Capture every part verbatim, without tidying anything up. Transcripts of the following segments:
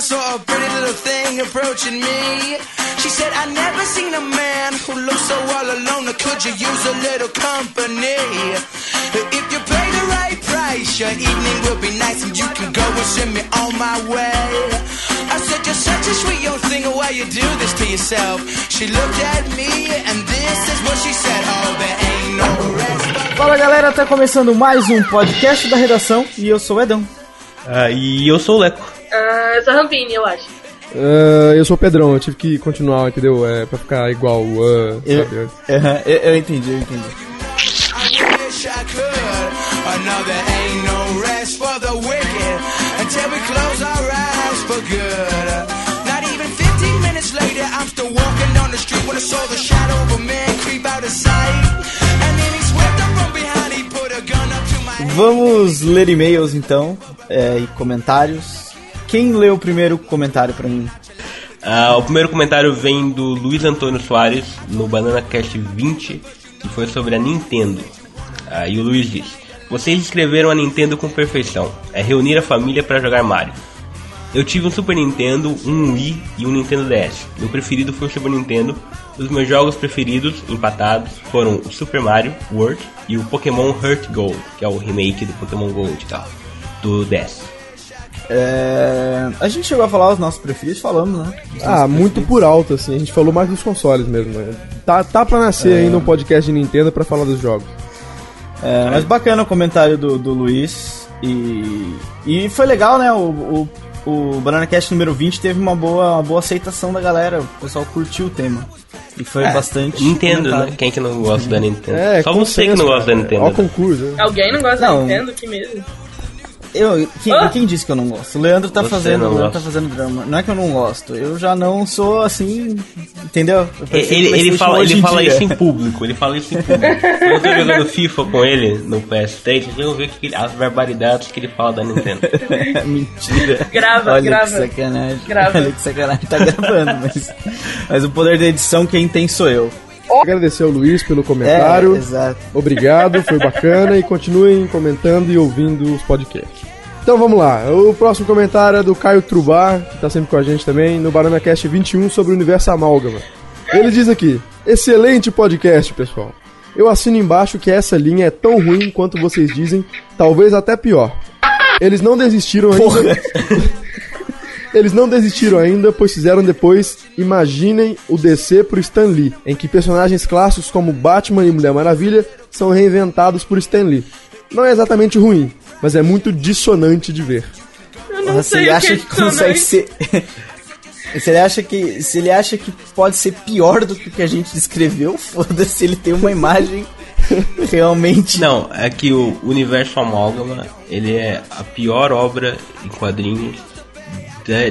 I saw a pretty little thing approaching me. She said, I never seen a man who looks so all alone. Could you use a little company? If you pay the right price, your evening will be nice, and you can go and send me on my way. I said, you're such a sweet young thing, why you do this to yourself? She looked at me, and this is what she said. Oh, there ain't no rest. Fala galera, tá começando mais um podcast da redação, e eu sou o Edão. Ah, e eu sou o Leco. Uh, eu sou a Rampini, eu acho. Uh, eu sou o Pedrão, eu tive que continuar, entendeu? É, pra ficar igual. Uh, eu, sabe? Uh-huh, eu, eu entendi, eu entendi. Vamos ler e-mails então, é, e comentários. Quem leu o primeiro comentário pra mim? Ah, o primeiro comentário vem do Luiz Antônio Soares, no BananaCast vinte, que foi sobre a Nintendo. Ah, e o Luiz diz, vocês descreveram a Nintendo com perfeição, é reunir a família pra jogar Mario. Eu tive um Super Nintendo, um Wii e um Nintendo D S. Meu preferido foi o Super Nintendo. Os meus jogos preferidos, empatados, foram o Super Mario World e o Pokémon Heart Gold, que é o remake do Pokémon Gold e tal, do D S. É... A gente chegou a falar os nossos preferidos, falamos, né? Ah, muito por alto, assim. A gente falou mais dos consoles mesmo, né? Tá, tá pra nascer é... ainda um podcast de Nintendo pra falar dos jogos. É, mas bacana o comentário do, do Luiz. E... e foi legal, né? O, o, o BananaCast número vinte teve uma boa, uma boa aceitação da galera. O pessoal curtiu o tema. E foi é, bastante... Nintendo, comentado. Né? Quem que não gosta da Nintendo? É, só você que não gosta da Nintendo. Ó, concurso. Né? Alguém não gosta não. da Nintendo? Que mesmo? Eu, quem, ah? quem disse que eu não gosto? O Leandro tá fazendo, Leandro tá fazendo drama. Não é que eu não gosto, eu já não sou assim, entendeu? Ele, ele fala, ele fala isso em público, ele fala isso em público. Eu tô jogando FIFA com ele no P S três, vocês vão ver que, as barbaridades que ele fala da Nintendo. Mentira. Grava, Olha grava. Olha que sacanagem. Grava. Olha que sacanagem, tá gravando, mas, mas o poder da edição quem tem sou eu. Agradecer ao Luiz pelo comentário. É, exato. Obrigado, foi bacana. E continuem comentando e ouvindo os podcasts. Então vamos lá. O próximo comentário é do Caio Trubar, que está sempre com a gente também, no BananaCast vinte e um sobre o Universo Amálgama. Ele diz aqui: excelente podcast, pessoal. Eu assino embaixo que essa linha é tão ruim quanto vocês dizem, talvez até pior. Eles não desistiram ainda. Porra. Eles não desistiram ainda, pois fizeram depois, imaginem, o D C por Stan Lee, em que personagens clássicos como Batman e Mulher Maravilha são reinventados por Stan Lee. Não é exatamente ruim, mas é muito dissonante de ver. Eu não Você sei o acha que, que consegue ser... Se ele, acha que, se ele acha que pode ser pior do que o que a gente descreveu, foda-se, ele tem uma imagem realmente... Não, é que o Universo Amálgama, ele é a pior obra em quadrinhos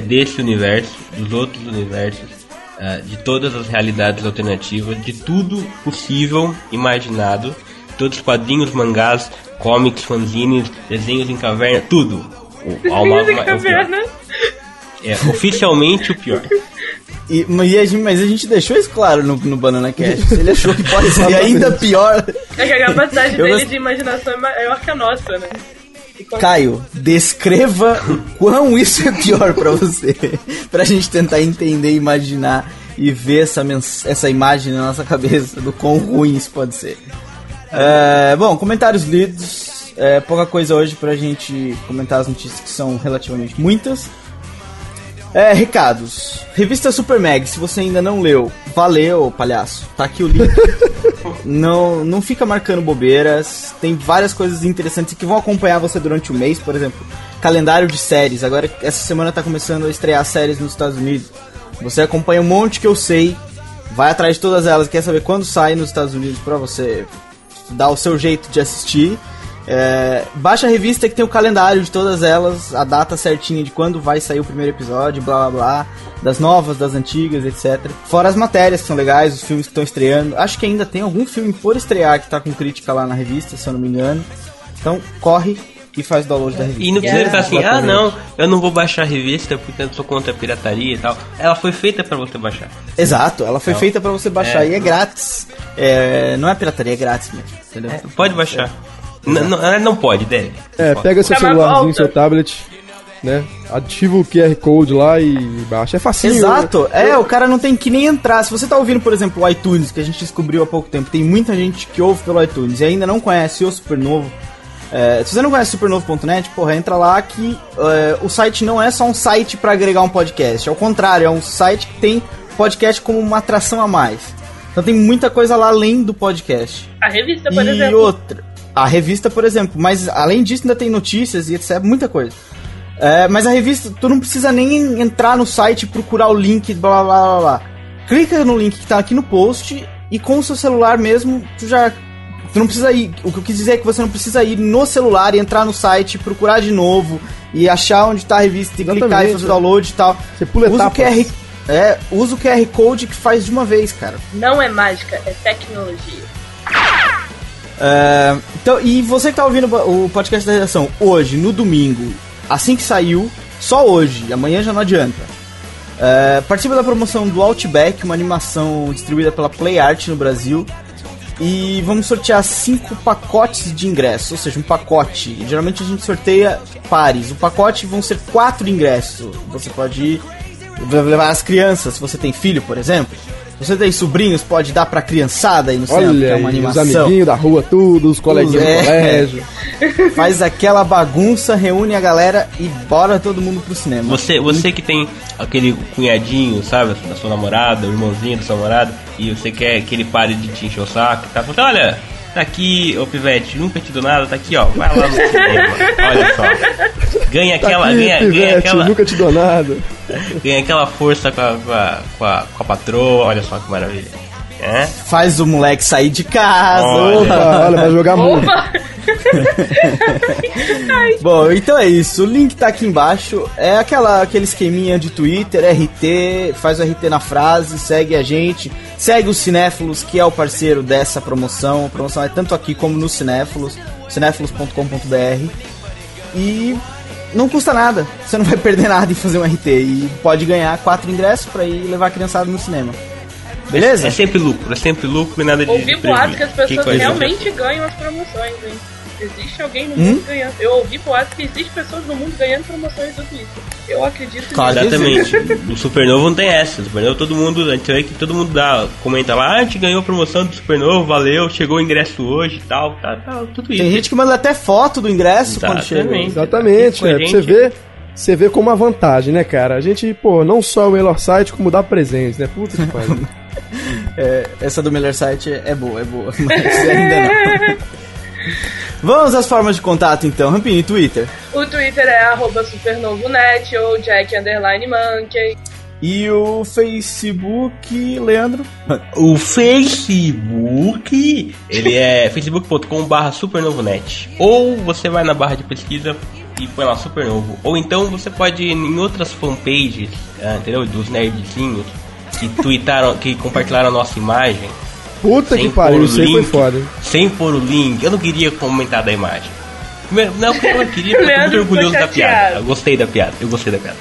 desse universo, dos outros universos, de todas as realidades alternativas, de tudo possível, imaginado, todos os quadrinhos, mangás, comics, fanzines, desenhos em caverna, tudo. O Amálgama é o pior. É, oficialmente o pior. E, mas, a gente, mas a gente deixou isso claro no, no BananaCast. Ele achou que pode ser ainda pior. É que a capacidade dele gost... de imaginação é maior que a nossa, né? Caio, descreva o quão isso é pior pra você, pra gente tentar entender, imaginar e ver essa, mens- essa imagem na nossa cabeça do quão ruim isso pode ser. É, bom, comentários lidos, é, pouca coisa hoje pra gente comentar as notícias que são relativamente muitas. É, recados. Revista Super Mag, se você ainda não leu, valeu, palhaço. Tá aqui o link. Não, não fica marcando bobeiras. Tem várias coisas interessantes que vão acompanhar você durante o mês. Por exemplo, calendário de séries. Agora, essa semana tá começando a estrear séries nos Estados Unidos. Você acompanha um monte que eu sei. Vai atrás de todas elas. Quer saber quando sai nos Estados Unidos pra você dar o seu jeito de assistir. É, baixa a revista que tem o calendário de todas elas, a data certinha de quando vai sair o primeiro episódio, blá blá blá, das novas, das antigas, etcétera. Fora as matérias que são legais, os filmes que estão estreando. Acho que ainda tem algum filme por estrear que tá com crítica lá na revista, se eu não me engano. Então, corre e faz o download da revista. E não precisa estar assim, ah não, eu não vou baixar a revista porque eu sou contra a pirataria e tal. Ela foi feita pra você baixar. Exato, ela foi então, feita pra você baixar é, e é grátis. É, não é pirataria, é grátis mesmo, entendeu? É, pode baixar. É. Não, não, não pode, deve. É, pode. Pega seu celularzinho, seu tablet, né? Ativa o Q R Code lá e baixa. É facinho. Exato. Né? É, o cara não tem que nem entrar. Se você tá ouvindo, por exemplo, o iTunes, que a gente descobriu há pouco tempo, tem muita gente que ouve pelo iTunes e ainda não conhece o Supernovo. É, se você não conhece supernovo ponto net, porra, entra lá que é, o site não é só um site pra agregar um podcast. Ao contrário, é um site que tem podcast como uma atração a mais. Então tem muita coisa lá além do podcast. A revista, por e exemplo. E outra... A revista, por exemplo, mas além disso ainda tem notícias e etcétera, muita coisa. É, mas a revista, tu não precisa nem entrar no site e procurar o link, blá, blá, blá, blá. Clica no link que tá aqui no post e com o seu celular mesmo, tu já... Tu não precisa ir... O que eu quis dizer é que você não precisa ir no celular e entrar no site, procurar de novo e achar onde tá a revista e exatamente, clicar e fazer o download e tal. Você pula usa etapas. O Q R, é, usa o Q R Code que faz de uma vez, cara. Não é mágica, é tecnologia. Uh, então, e você que tá ouvindo o podcast da redação hoje, no domingo, assim que saiu, só hoje, amanhã já não adianta. Uh, participa da promoção do Outback, uma animação distribuída pela Play Art no Brasil. E vamos sortear cinco pacotes de ingressos, ou seja, um pacote. E, geralmente a gente sorteia pares. O pacote vão ser quatro ingressos. Você pode ir, levar as crianças, se você tem filho, por exemplo. Você tem sobrinhos, pode dar pra criançada aí no centro, que é uma aí, animação. Os amiguinhos da rua, tudo, os coleguinhas é. do colégio. Faz aquela bagunça, reúne a galera e bora todo mundo pro cinema. Você, você que tem aquele cunhadinho, sabe, da sua namorada, o irmãozinho da sua namorada, e você quer que ele pare de te encher o saco e tá falando, olha, tá aqui, ô pivete, nunca te dou nada, tá aqui, ó, vai lá no cinema, olha só. Ganha aquela... Tá aqui, ganha, pivete, ganha aquela... nunca te dou nada. Ganha aquela força com a, com, a, com, a, com a patroa, olha só que maravilha. É? Faz o moleque sair de casa. Olha, opa, olha, vai jogar muito. Bom, então é isso. O link tá aqui embaixo. É aquela, aquele esqueminha de Twitter, R T, faz o R T na frase, segue a gente, segue o Cinéfilos, que é o parceiro dessa promoção. A promoção é tanto aqui como no Cinéfilos, cinéfilos ponto com ponto b r. E... não custa nada, você não vai perder nada em fazer um R T e pode ganhar quatro ingressos pra ir levar a criançada no cinema. Beleza? É, é sempre lucro, é sempre lucro e nada de... Ouvi boato que as pessoas que realmente é? ganham as promoções, hein? Existe alguém no hum? mundo ganhando... Eu ouvi boato que existe pessoas no mundo ganhando promoções do Twitter. Eu acredito nisso. Exatamente. O Supernovo não tem essa. O Supernovo todo mundo... A gente vê que todo mundo dá, comenta lá, ah, a gente ganhou promoção do Supernovo, valeu, chegou o ingresso hoje e tal, tal, tal, tudo isso. Tem gente que manda até foto do ingresso exatamente, quando chega. Exatamente, né? Você vê... Você vê como uma vantagem, né, cara? A gente, pô, não só o melhor site, como dá presentes, né? Puta que pariu. É, essa do melhor site é boa, é boa, mas ainda não. Vamos às formas de contato, então. Rampini, Twitter. O Twitter é arroba supernovonet ou jack underline monkey. E o Facebook, Leandro? O Facebook, ele é facebook ponto com barra supernovonet. Ou você vai na barra de pesquisa e põe lá Supernovo. Ou então você pode ir em outras fanpages, entendeu? Dos nerdzinhos que tweetaram, que compartilharam a nossa imagem. Puta que pariu, isso aí foi foda. Sem pôr o link, eu não queria comentar da imagem. Primeiro, não, porque eu não queria, porque eu tô muito orgulhoso da piada. Eu gostei da piada, eu gostei da piada.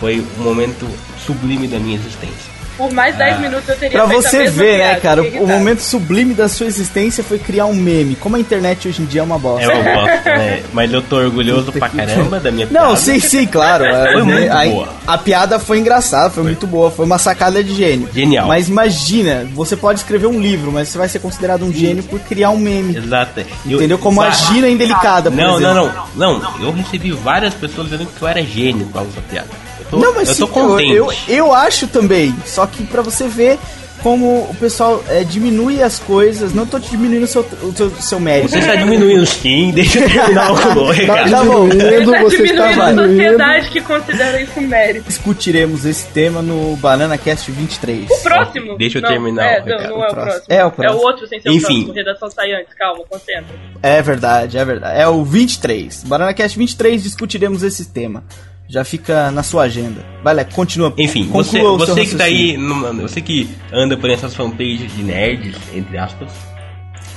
Foi um momento sublime da minha existência. Por mais dez ah. minutos eu teria pra feito você a mesma ver, piada, né, cara? O momento sublime da sua existência foi criar um meme. Como a internet hoje em dia é uma bosta. É uma bosta, né? Mas eu tô orgulhoso pra caramba da minha piada. Não, sim, sim, claro. Foi muito a, boa. A, a piada foi engraçada, foi, foi muito boa. Foi uma sacada de gênio. Genial. Mas imagina, você pode escrever um livro, mas você vai ser considerado um gênio por criar um meme. Exato. Entendeu? Eu, Como exato. a gíria indelicada, por não, exemplo. Não, não, não. Eu recebi várias pessoas dizendo que eu era gênio com a piada. Tô, não, mas eu, sim, tô contente. Eu, eu, eu acho também, só que pra você ver como o pessoal é, diminui as coisas, não tô te diminuindo seu, o seu, seu mérito. Você está diminuindo sim, deixa eu terminar o recado. Tá bom, lendo, você está diminuindo, você está a sociedade que considera isso mérito. Discutiremos esse tema no Banana Cast vinte e três. O próximo? Deixa eu não, terminar é, o recado. Não, não é o próximo. É o próximo. É o outro sem ser o próximo, redação sai antes, calma, concentra. É verdade, é verdade. É o vinte e três. Banana Cast vinte e três, discutiremos esse tema. Já fica na sua agenda. Vai lá, continua. Enfim, você, você que tá aí, você que anda por essas fanpages de nerds, entre aspas,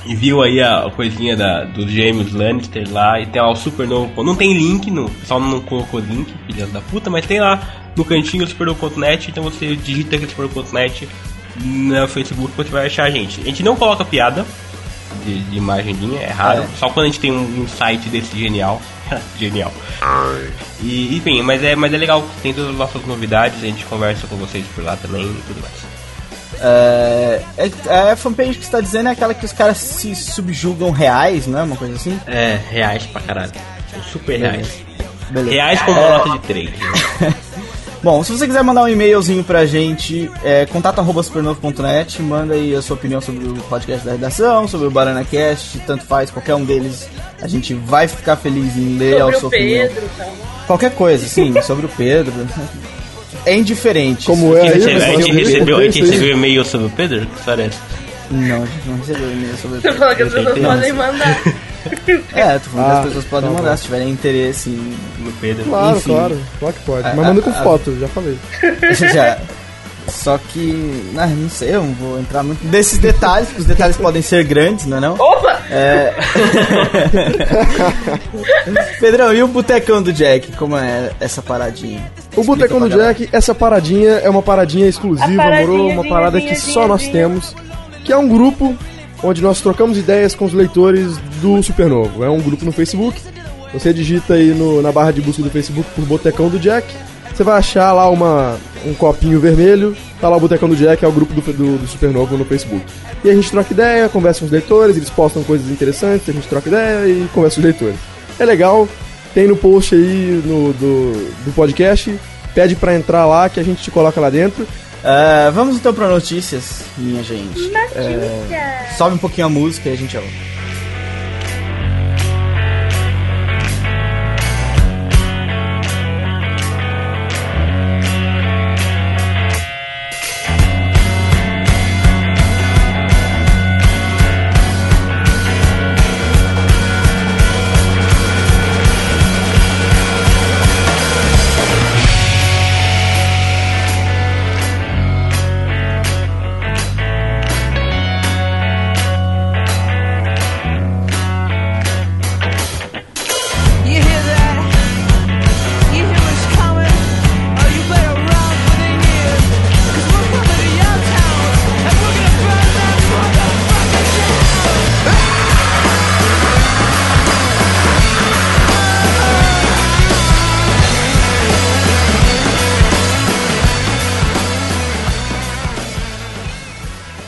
e viu aí a coisinha da, dos gêmeos Lannister lá, e tem lá o Supernovo. Não tem link, no, o pessoal não colocou link, filha da puta, mas tem lá no cantinho supernovo ponto net, então você digita aqui supernovo ponto net no Facebook, você vai achar a gente. A gente não coloca piada de, de imagenzinha, é raro, é. Só quando a gente tem um, um site desse genial. Genial. E, enfim, mas é, mas é legal. Tem todas as nossas novidades. A gente conversa com vocês por lá também e tudo mais. É, a fanpage que você tá dizendo é aquela que os caras se subjugam reais, não é? Uma coisa assim? É, reais pra caralho. Super reais. Beleza. Reais com uma nota de três. Bom, se você quiser mandar um e-mailzinho pra gente, é contato arroba supernovo ponto net, manda aí a sua opinião sobre o podcast da redação, sobre o BaranaCast, tanto faz, qualquer um deles, a gente vai ficar feliz em ler sobre a sua opinião. Sobre o Pedro, então. Qualquer coisa, sim, sobre o Pedro. É indiferente. Como é? A gente, aí, a gente recebeu, a gente recebeu e-mail sobre o Pedro? Que história é essa? Não, a gente não recebeu e-mail sobre o Pedro. Você falou que as pessoas podem mandar. É, tu falando ah, que as pessoas podem tá mandar, bom. Se tiverem interesse no Pedro. Claro, enfim, claro, claro que pode. A, mas manda com a, foto, a... já falei. Já. Só que, não, não sei, eu não vou entrar muito nesses detalhes, porque os detalhes podem ser grandes, não é não? Opa! É... Pedrão, e o Botecão do Jack, como é essa paradinha? O Botecão do Jack, essa paradinha é uma paradinha exclusiva, paradinha, moro? Uma parada que só nós temos, que é um grupo onde nós trocamos ideias com os leitores do Supernovo. É um grupo no Facebook, você digita aí no, na barra de busca do Facebook por Botecão do Jack, você vai achar lá uma, um copinho vermelho, tá lá o Botecão do Jack, é o grupo do, do, do Supernovo no Facebook. E a gente troca ideia, conversa com os leitores, eles postam coisas interessantes, a gente troca ideia e conversa com os leitores. É legal, tem no post aí no, do, do podcast, pede pra entrar lá que a gente te coloca lá dentro. Uh, vamos então pra notícias, minha gente. Notícias! Uh, sobe um pouquinho a música e a gente ouve.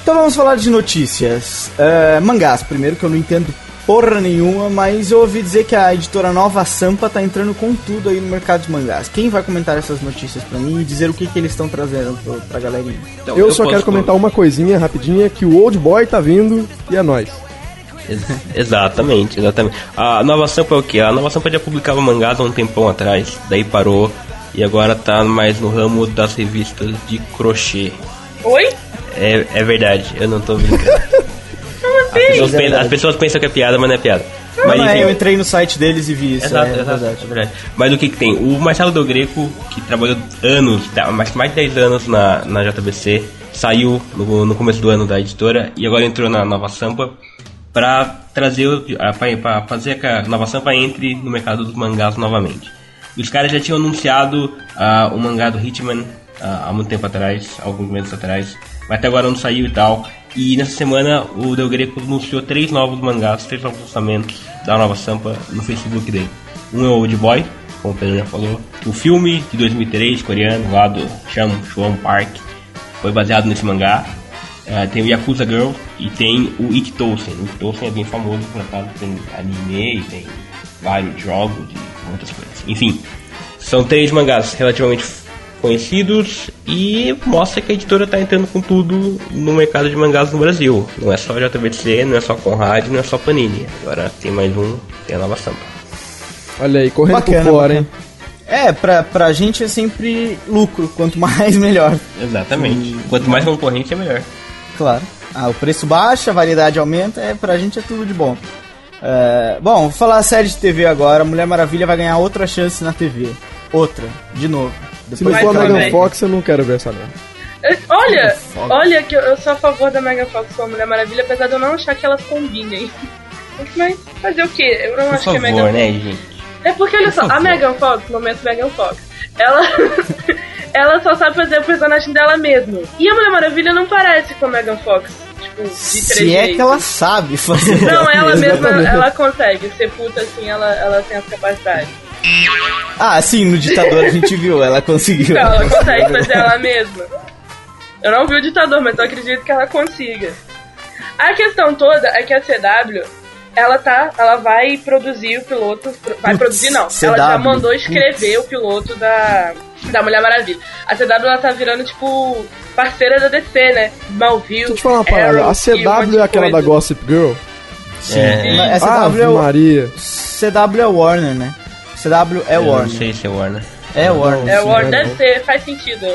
Vamos falar de notícias. Uh, mangás, primeiro, que eu não entendo porra nenhuma, mas eu ouvi dizer que a editora Nova Sampa tá entrando com tudo aí no mercado de mangás. Quem vai comentar essas notícias pra mim e dizer o que, que eles estão trazendo pro, pra galerinha? Então, eu, eu só quero comentar uma coisinha rapidinha, que o Old Boy tá vindo e é nóis. Exatamente, exatamente. A Nova Sampa é o quê? A Nova Sampa já publicava mangás há um tempão atrás, daí parou e agora tá mais no ramo das revistas de crochê. Oi? É, é verdade, eu não tô brincando. As pessoas, é pensam, as pessoas pensam que é piada, mas não é piada. Não, mas, enfim, eu entrei no site deles e vi isso. Exato, é, exato, é verdade. É verdade. Mas o que, que tem? O Marcelo Del Greco, que trabalhou anos, mais de dez anos na, na J B C, saiu no, no começo do ano da editora e agora entrou na Nova Sampa pra trazer, pra fazer que a Nova Sampa entre no mercado dos mangás novamente. E os caras já tinham anunciado uh, o mangá do Hitman uh, há muito tempo atrás, alguns meses atrás. Mas até agora não saiu e tal. E nessa semana o Del Greco anunciou três novos mangás, três novos lançamentos da Nova Sampa no Facebook dele. Um é o Old Boy, como o Pedro já falou. O filme de dois mil e três, coreano, lá do Chang Park, foi baseado nesse mangá. Uh, tem o Yakuza Girl e tem o Ikitosen. O Ikitosen é bem famoso, por acaso tem anime e tem vários jogos e muitas coisas. Enfim, são três mangás relativamente conhecidos e mostra que a editora está entrando com tudo no mercado de mangás no Brasil. Não é só J B C, não é só Conrad, não é só Panini. Agora tem mais um, tem a Nova Sampa. Olha aí, correndo bacana, por fora, hein? É, pra, pra gente é sempre lucro, quanto mais melhor. Exatamente, e... quanto mais concorrente é melhor. Claro, ah, o preço baixa, a variedade aumenta, é, pra gente é tudo de bom. É, bom, vou falar a série de T V agora, Mulher Maravilha vai ganhar outra chance na T V. Outra, de novo. Depois se não for a Megan também. Fox, eu não quero ver essa merda. Olha, olha que eu, eu sou a favor da Megan Fox com a Mulher Maravilha, apesar de eu não achar que elas combinem. Mas fazer o quê? Eu não Por acho favor, que a Megan né, Fox... gente? É porque, olha Por só, favor. A Megan Fox, no momento Megan Fox, ela... ela só sabe fazer o personagem dela mesma. E a Mulher Maravilha não parece com a Megan Fox. tipo, de três. Se é que ela sabe fazer. Não, ela mesma, ela consegue ser puta assim, ela, ela tem as capacidades. Ah, sim, no Ditador a gente viu, ela conseguiu. Não, ela consegue fazer ela mesma. Eu não vi o Ditador, mas eu acredito que ela consiga. A questão toda é que a C W, ela tá, ela vai produzir o piloto, vai produzir não, C W, ela já mandou escrever putz. o piloto da, da Mulher Maravilha. A C W, ela tá virando, tipo, parceira da D C, né? Malville, deixa eu te falar uma parada, a C W é aquela da Gossip Girl? Sim. É. A C W é o... Maria. C W é Warner, né? C W é eu Warner. Não sei se é Warner. É Warner. É Warner, deve ser, faz sentido.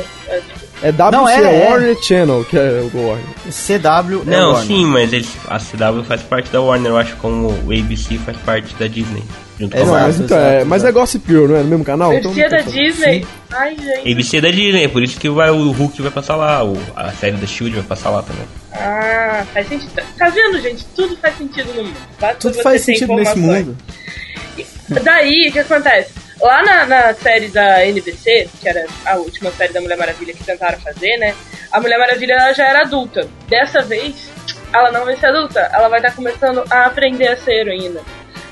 É W C, não, é, é Warner é. Channel, que é o Warner. C W é não, Warner. Sim, mas eles, a C W faz parte da Warner, eu acho, como o A B C faz parte da Disney. Junto é, com não, a mas, então, é, mas é Gossip Girl, não é? No mesmo canal? A B C então, é da Disney? Sim. Ai, gente. A B C é da Disney, por isso que vai, o Hulk vai passar lá, o, a série da Shield vai passar lá também. Ah, faz sentido. Tá vendo, gente? Tudo faz sentido no mundo. Basta tudo faz sentido nesse mundo. Daí, o que acontece? Lá na, na série da N B C, que era a última série da Mulher Maravilha que tentaram fazer, né? A Mulher Maravilha, ela já era adulta. Dessa vez, ela não vai ser adulta. Ela vai estar começando a aprender a ser heroína.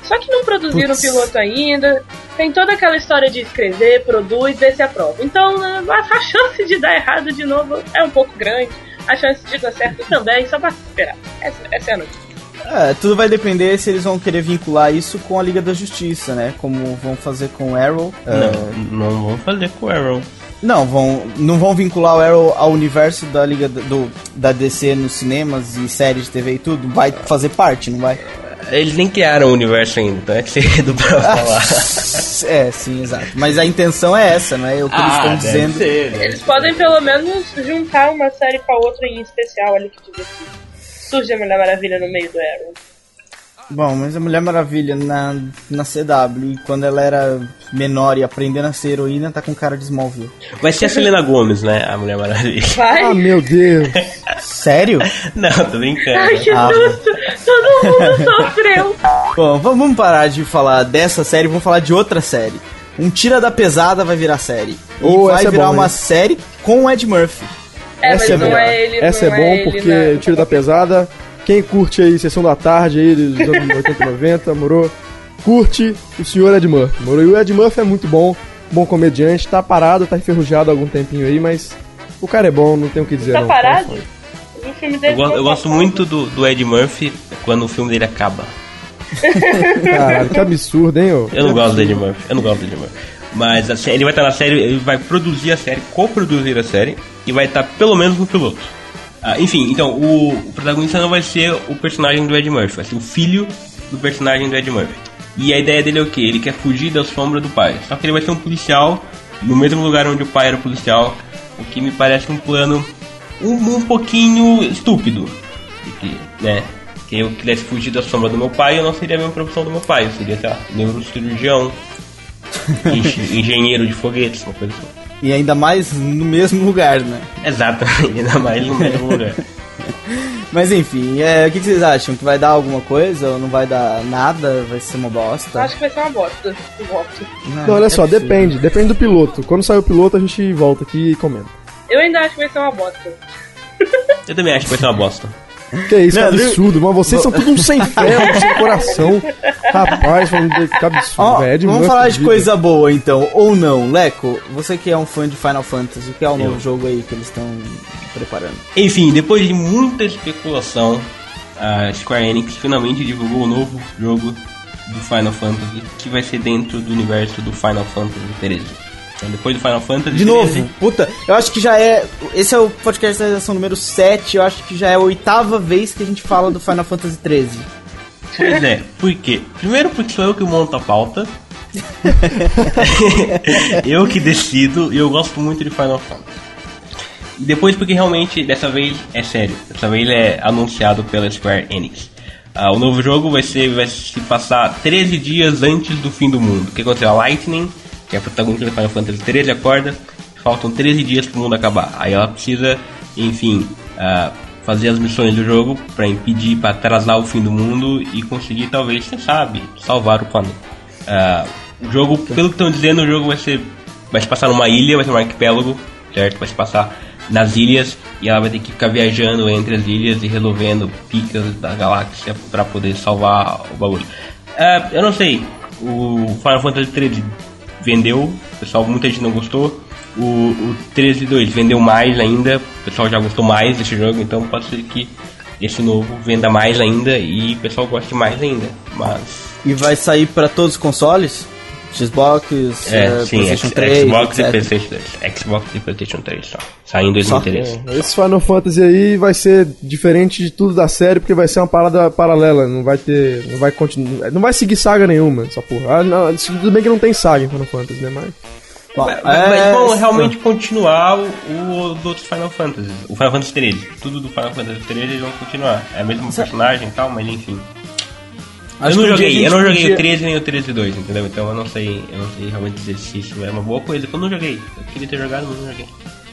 Só que não produziram o piloto ainda. Tem toda aquela história de escrever, produz, ver se aprova. Então, a chance de dar errado de novo é um pouco grande. A chance de dar certo também, só basta esperar. Essa, essa é a notícia. É, tudo vai depender se eles vão querer vincular isso com a Liga da Justiça, né? Como vão fazer com o Arrow. Não, uh... não vão fazer com o Arrow. Não, vão, não vão vincular o Arrow ao universo da Liga do, da D C nos cinemas e séries de T V e tudo. Vai fazer parte, não vai? Eles nem criaram o universo ainda, então é cedo pra falar. É, sim, exato. Mas a intenção é essa, né? É o que ah, eles estão dizendo. Ser, eles podem pelo menos juntar uma série com a outra em especial ali que divertido. Surge a Mulher Maravilha no meio do Arrow. Bom, mas a Mulher Maravilha na, na C W, quando ela era menor e aprendendo a ser heroína, tá com cara de Smallville. Vai ser a Selena Gomez, né? A Mulher Maravilha. Vai? Ah, meu Deus. Sério? Não, tô brincando. Ai, que ah, susto. Todo mundo sofreu. Bom, vamos parar de falar dessa série, vamos falar de outra série. Um Tira da Pesada vai virar série. Oh, e vai virar é bom, uma hein? Série com o Ed Murphy. É, essa mas é não bom. É ele, essa não é bom é porque ele, o Tiro da Pesada, quem curte aí Sessão da Tarde aí dos anos oitenta, noventa, morou, curte o senhor Ed Murphy, morou. E o Ed Murphy é muito bom, bom comediante, tá parado, tá enferrujado há algum tempinho aí, mas o cara é bom, não tem o que dizer. Tá não, parado? O filme dele eu, go- eu gosto muito do, do Ed Murphy quando o filme dele acaba. Caralho, que absurdo, hein? Ô? Eu não gosto do Ed Murphy, eu não gosto do Ed Murphy. Mas assim, ele vai estar na série, ele vai produzir a série, coproduzir a série e vai estar pelo menos no piloto. Ah, enfim, então o, o protagonista não vai ser o personagem do Ed Murphy, vai ser o filho do personagem do Ed Murphy. E a ideia dele é o quê? Ele quer fugir da sombra do pai. Só que ele vai ser um policial no mesmo lugar onde o pai era policial, o que me parece um plano um, um pouquinho estúpido. Porque, né? Se eu quisesse fugir da sombra do meu pai, eu não seria a mesma profissão do meu pai, eu seria, sei lá, neurocirurgião. Engenheiro de foguetes, uma coisa assim. E ainda mais no mesmo lugar, né? Exato, ainda mais no mesmo lugar. Mas enfim, é, o que vocês acham? Que vai dar alguma coisa ou não vai dar nada? Vai ser uma bosta? Acho que vai ser uma bosta. Não, não, olha é só, possível. depende, depende do piloto. Quando sair o piloto a gente volta aqui e comenta. Eu ainda acho que vai ser uma bosta. Eu também acho que vai ser uma bosta. Que é isso, não, que absurdo, mas vocês não. São tudo um sem fé, um sem coração. Rapaz, que absurdo, oh, velho. Vamos falar de vida. Coisa boa então, ou não, Leco? Você que é um fã de Final Fantasy, o que é o Eu. novo jogo aí que eles estão preparando? Enfim, depois de muita especulação, a Square Enix finalmente divulgou o novo jogo do Final Fantasy, que vai ser dentro do universo do Final Fantasy treze. Então, depois do Final Fantasy... De novo, puta, eu acho que já é... Esse é o podcast da redação número sete, eu acho que já é a oitava vez que a gente fala do Final Fantasy treze. Pois é, por quê? Primeiro porque sou eu que monto a pauta, eu que decido, e eu gosto muito de Final Fantasy. E depois porque realmente, dessa vez, é sério, dessa vez ele é anunciado pela Square Enix. Ah, o novo jogo vai, ser, vai se passar treze dias antes do fim do mundo, o que aconteceu? A Lightning... que é a protagonista do Final Fantasy treze, acorda, faltam treze dias pro mundo acabar. Aí ela precisa, enfim, uh, fazer as missões do jogo pra impedir, pra atrasar o fim do mundo e conseguir, talvez, você sabe, salvar o planeta. Uh, o jogo, pelo que estão dizendo, o jogo vai ser... vai se passar numa ilha, vai ser um arquipélago, certo? Vai se passar das ilhas, e ela vai ter que ficar viajando entre as ilhas e resolvendo picas da galáxia pra poder salvar o bagulho. Uh, eu não sei, o Final Fantasy treze vendeu, o pessoal, muita gente não gostou. O, o treze dois vendeu mais ainda, o pessoal já gostou mais desse jogo, então pode ser que esse novo venda mais ainda e o pessoal goste mais ainda. Mas... E vai sair pra todos os consoles? Xbox, é, é, sim, PlayStation três, Xbox etcétera. E PlayStation dois. Xbox e PlayStation três só. Saindo em dois mil e treze. É, esse Final Fantasy aí vai ser diferente de tudo da série, porque vai ser uma parada paralela. Não vai ter. Não vai continuar. Não vai seguir saga nenhuma, essa porra. Ah, não, tudo bem que não tem saga em Final Fantasy, né? Mas. Mas, mas vão realmente continuar os outros Final Fantasy. O Final Fantasy treze. Tudo do Final Fantasy treze eles vão continuar. É o mesmo personagem e tal, mas enfim. Eu não, joguei, eu não joguei podia... o treze nem o treze dois, entendeu? Então eu não sei, eu não sei realmente dizer se isso é uma boa coisa, porque eu não joguei. Eu queria ter jogado, mas não joguei.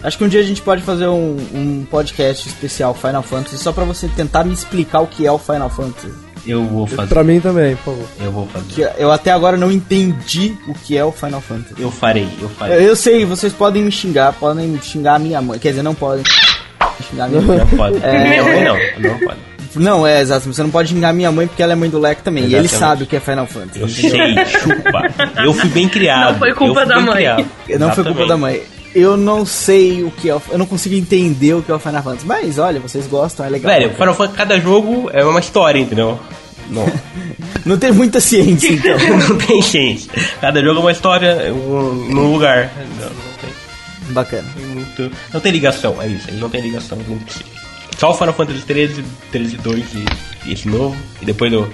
Acho que um dia a gente pode fazer um, um podcast especial Final Fantasy só pra você tentar me explicar o que é o Final Fantasy. Eu vou fazer. Pra mim também, por favor. Eu vou fazer. Que eu até agora não entendi o que é o Final Fantasy. Eu farei, eu farei. Eu sei, vocês podem me xingar, podem xingar a minha mãe. Quer dizer, não podem xingar a minha mãe. Não podem. É... Não, não, não podem. Não, é, exato. Você não pode xingar minha mãe porque ela é mãe do Leque também. Exatamente. E ele sabe o que é Final Fantasy. Eu sei, chupa. Eu fui bem criado. Não foi culpa da mãe. Criado. Não foi culpa da mãe. Eu não sei o que é o... Eu não consigo entender o que é o Final Fantasy. Mas, olha, vocês gostam, é legal. Velho, Final Fantasy, cada jogo é uma história, entendeu? Não. Não tem muita ciência, então. Não tem ciência. Cada jogo é uma história num lugar. Não, não tem. Bacana. Muito... Não tem ligação, é isso. Eles não tem ligação, não precisa. Só o Final Fantasy treze, treze dois e esse novo, e depois do...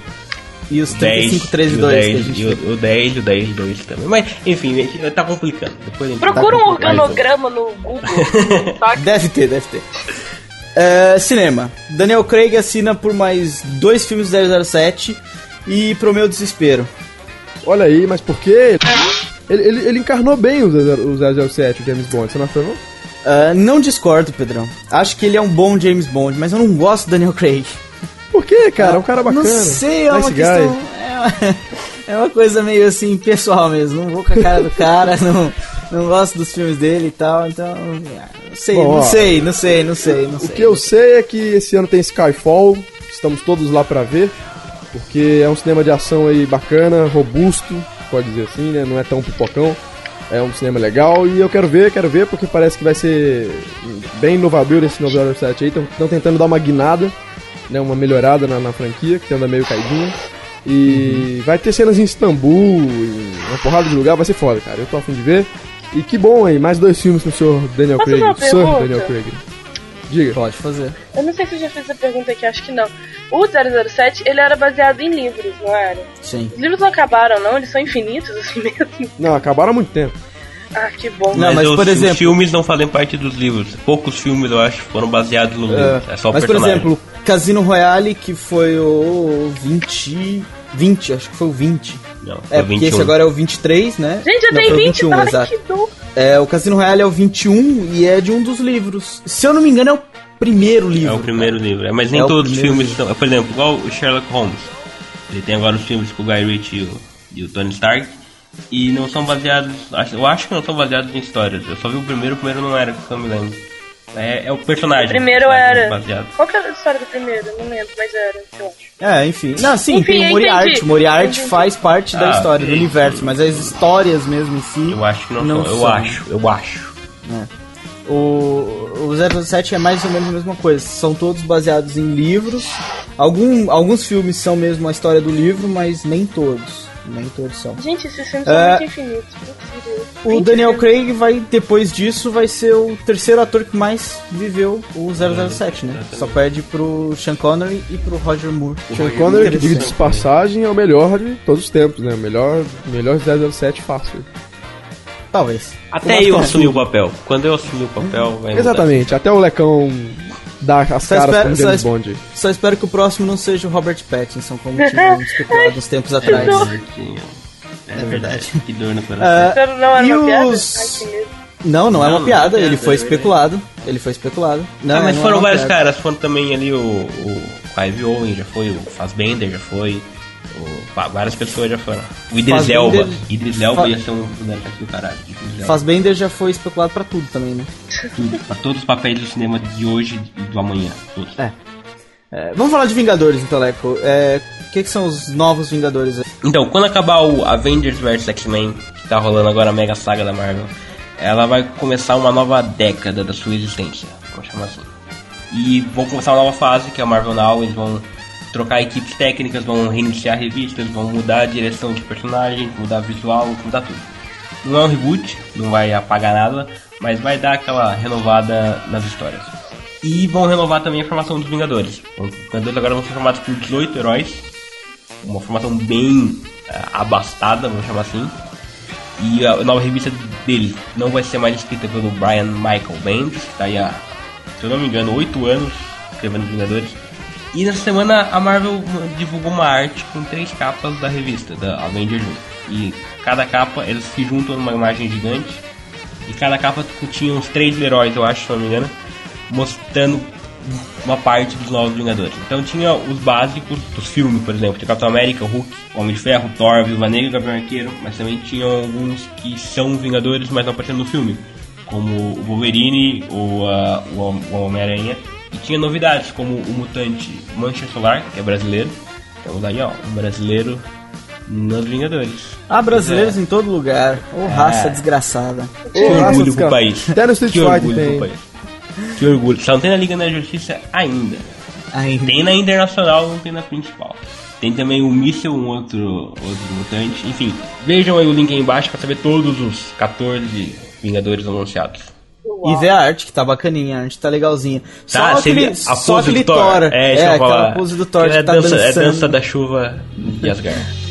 E os trinta e cinco, treze, dois. E o dez, o dez, dois também. Mas, enfim, tá complicando. Depois procura tá um organograma no Google. Deve ter, deve ter. É, cinema. Daniel Craig assina por mais dois filmes do zero zero sete e Pro Meu Desespero. Olha aí, mas por quê? Ele, ele, ele encarnou bem o zero zero sete, o James Bond, você não achou, não? Uh, não discordo, Pedrão. Acho que ele é um bom James Bond, mas eu não gosto do Daniel Craig. Por que, cara? É um cara bacana. Não sei, é nice uma questão... É uma, é uma coisa meio assim, pessoal mesmo. Não vou com a cara do cara, não, não gosto dos filmes dele e tal, então... Não sei, bom, não, ó, sei não sei, não sei, não sei. O que eu sei é que esse ano tem Skyfall, estamos todos lá pra ver, porque é um cinema de ação aí bacana, robusto, pode dizer assim, né? Não é tão pipocão. É um cinema legal e eu quero ver, quero ver, porque parece que vai ser bem inovador esse novo zero zero sete aí. Estão tentando dar uma guinada, né, uma melhorada na, na franquia, que anda meio caidinha. E uhum. Vai ter cenas em Istambul, em uma porrada de lugar, vai ser foda, cara. Eu tô a fim de ver. E que bom, hein, mais dois filmes com o senhor Daniel Posso Craig, o senhor Daniel Craig. Diga. Pode fazer. Eu não sei se eu já fiz essa pergunta aqui, acho que não. O zero zero sete, ele era baseado em livros, não era? Sim. Os livros não acabaram, não? Eles são infinitos, assim mesmo? Não, acabaram há muito tempo. Ah, que bom. Não, mas, mas os, por exemplo, os filmes não fazem parte dos livros. Poucos filmes, eu acho, foram baseados no livro. É, é só mas, personagem. Por exemplo, Casino Royale, que foi o vinte... vinte, acho que foi o vinte. Não, foi é, vinte e um. Porque esse agora é o vinte e três, né? Gente, eu tenho vinte, tá? Exato. É, o Casino Royale é o vinte e um e é de um dos livros. Se eu não me engano, é o primeiro livro. É o primeiro cara. livro. É, mas nem é todos os filmes livro. são... Por exemplo, igual o Sherlock Holmes. Ele tem agora os filmes com o Guy Ritchie e o, e o Tony Stark. E não são baseados... Eu acho que não são baseados em histórias. Eu só vi o primeiro, o primeiro não era, que eu me lembro. É, é o personagem. O primeiro era... Baseado. Qual que era a história do primeiro? Eu não lembro, mas era, eu acho. É, enfim. Não, sim, enfim, tem o Moriarty. Moriarty faz parte ah, da história, do universo, mas as histórias mesmo em si... Eu acho que não, não são. Eu acho, eu acho. É. O, o zero zero sete é mais ou menos a mesma coisa. São todos baseados em livros. Algum, alguns filmes são mesmo a história do livro, mas nem todos. Nem todos são. Gente, esses filmes são muito infinitos. O Daniel Craig vai, depois disso, vai ser o terceiro ator que mais viveu o zero zero sete, né? Só perde pro Sean Connery e pro Roger Moore. O Sean Connery, que divide de passagem, é o melhor de todos os tempos, né? O melhor, melhor zero zero sete fácil. Talvez. Até eu assumi o papel. Quando eu assumi o papel, vai mudar. Exatamente, até o Lecão dar as só caras espero, James só, Bond. Só espero que o próximo não seja o Robert Pattinson, como tivemos especulado uns tempos atrás. É, é verdade. Que dor no coração. Uh, não era uma piada? Os... Não, não, não é uma não, piada, não, ele foi é especulado. Ele foi especulado. Não, ah, mas não foram é vários caras, foram também ali o, o Clive Owen, já foi, o Fassbender já foi. O, várias pessoas já foram. O Idris Elba. Idris Elba ia ser um boneco do caralho. Faz Bender já foi especulado pra tudo também, né? Pra todos os papéis do cinema de hoje e do amanhã. Todos. É. É, vamos falar de Vingadores, então, Leco. O é, que, que são os novos Vingadores aí? Então, quando acabar o Avengers versus. X-Men, que tá rolando agora a mega saga da Marvel, ela vai começar uma nova década da sua existência, vamos chamar assim. E vão começar uma nova fase, que é o Marvel Now. Eles vão trocar equipes técnicas, vão reiniciar revistas, vão mudar a direção de personagem, mudar visual, mudar tudo. Não é um reboot, não vai apagar nada, mas vai dar aquela renovada nas histórias. E vão renovar também a formação dos Vingadores. Os Vingadores agora vão ser formados por dezoito heróis. Uma formação bem uh, abastada, vamos chamar assim. E a nova revista deles não vai ser mais escrita pelo Brian Michael Bendis, que tá aí há, se eu não me engano, oito anos escrevendo os Vingadores. E nessa semana a Marvel divulgou uma arte com três capas da revista, da Avengers um. E cada capa, eles se juntam numa imagem gigante. E cada capa tinha uns três heróis, eu acho, se eu não me engano, mostrando uma parte dos novos Vingadores. Então tinha os básicos dos filmes, por exemplo, tinha Capitão América, Hulk, Homem de Ferro, Thor, Viúva Negra, Gavião Arqueiro, mas também tinham alguns que são Vingadores, mas não aparecendo no filme, como o Wolverine ou uh, o Homem-Aranha. E tinha novidades, como o mutante Mancha Solar, que é brasileiro. Temos aí, ó, um brasileiro nos Vingadores. Ah, brasileiros é. Em todo lugar. Ô, oh, raça é. Desgraçada. Que oh, orgulho desgra... pro país. Até no Street Fighter tem. Pro país. Que orgulho. Só não tem na Liga da Justiça ainda. ainda. Tem na Internacional, não tem na principal. Tem também o Míssel, um outro, outro mutante. Enfim, vejam aí o link aí embaixo pra saber todos os catorze Vingadores anunciados. Uau. E ver a arte, que tá bacaninha, a arte tá legalzinha. Tá, só aquele, a pose só do Thor. Thor. É, é aquela pose do Thor que, que é tá dança, dançando. É dança da chuva de Asgard.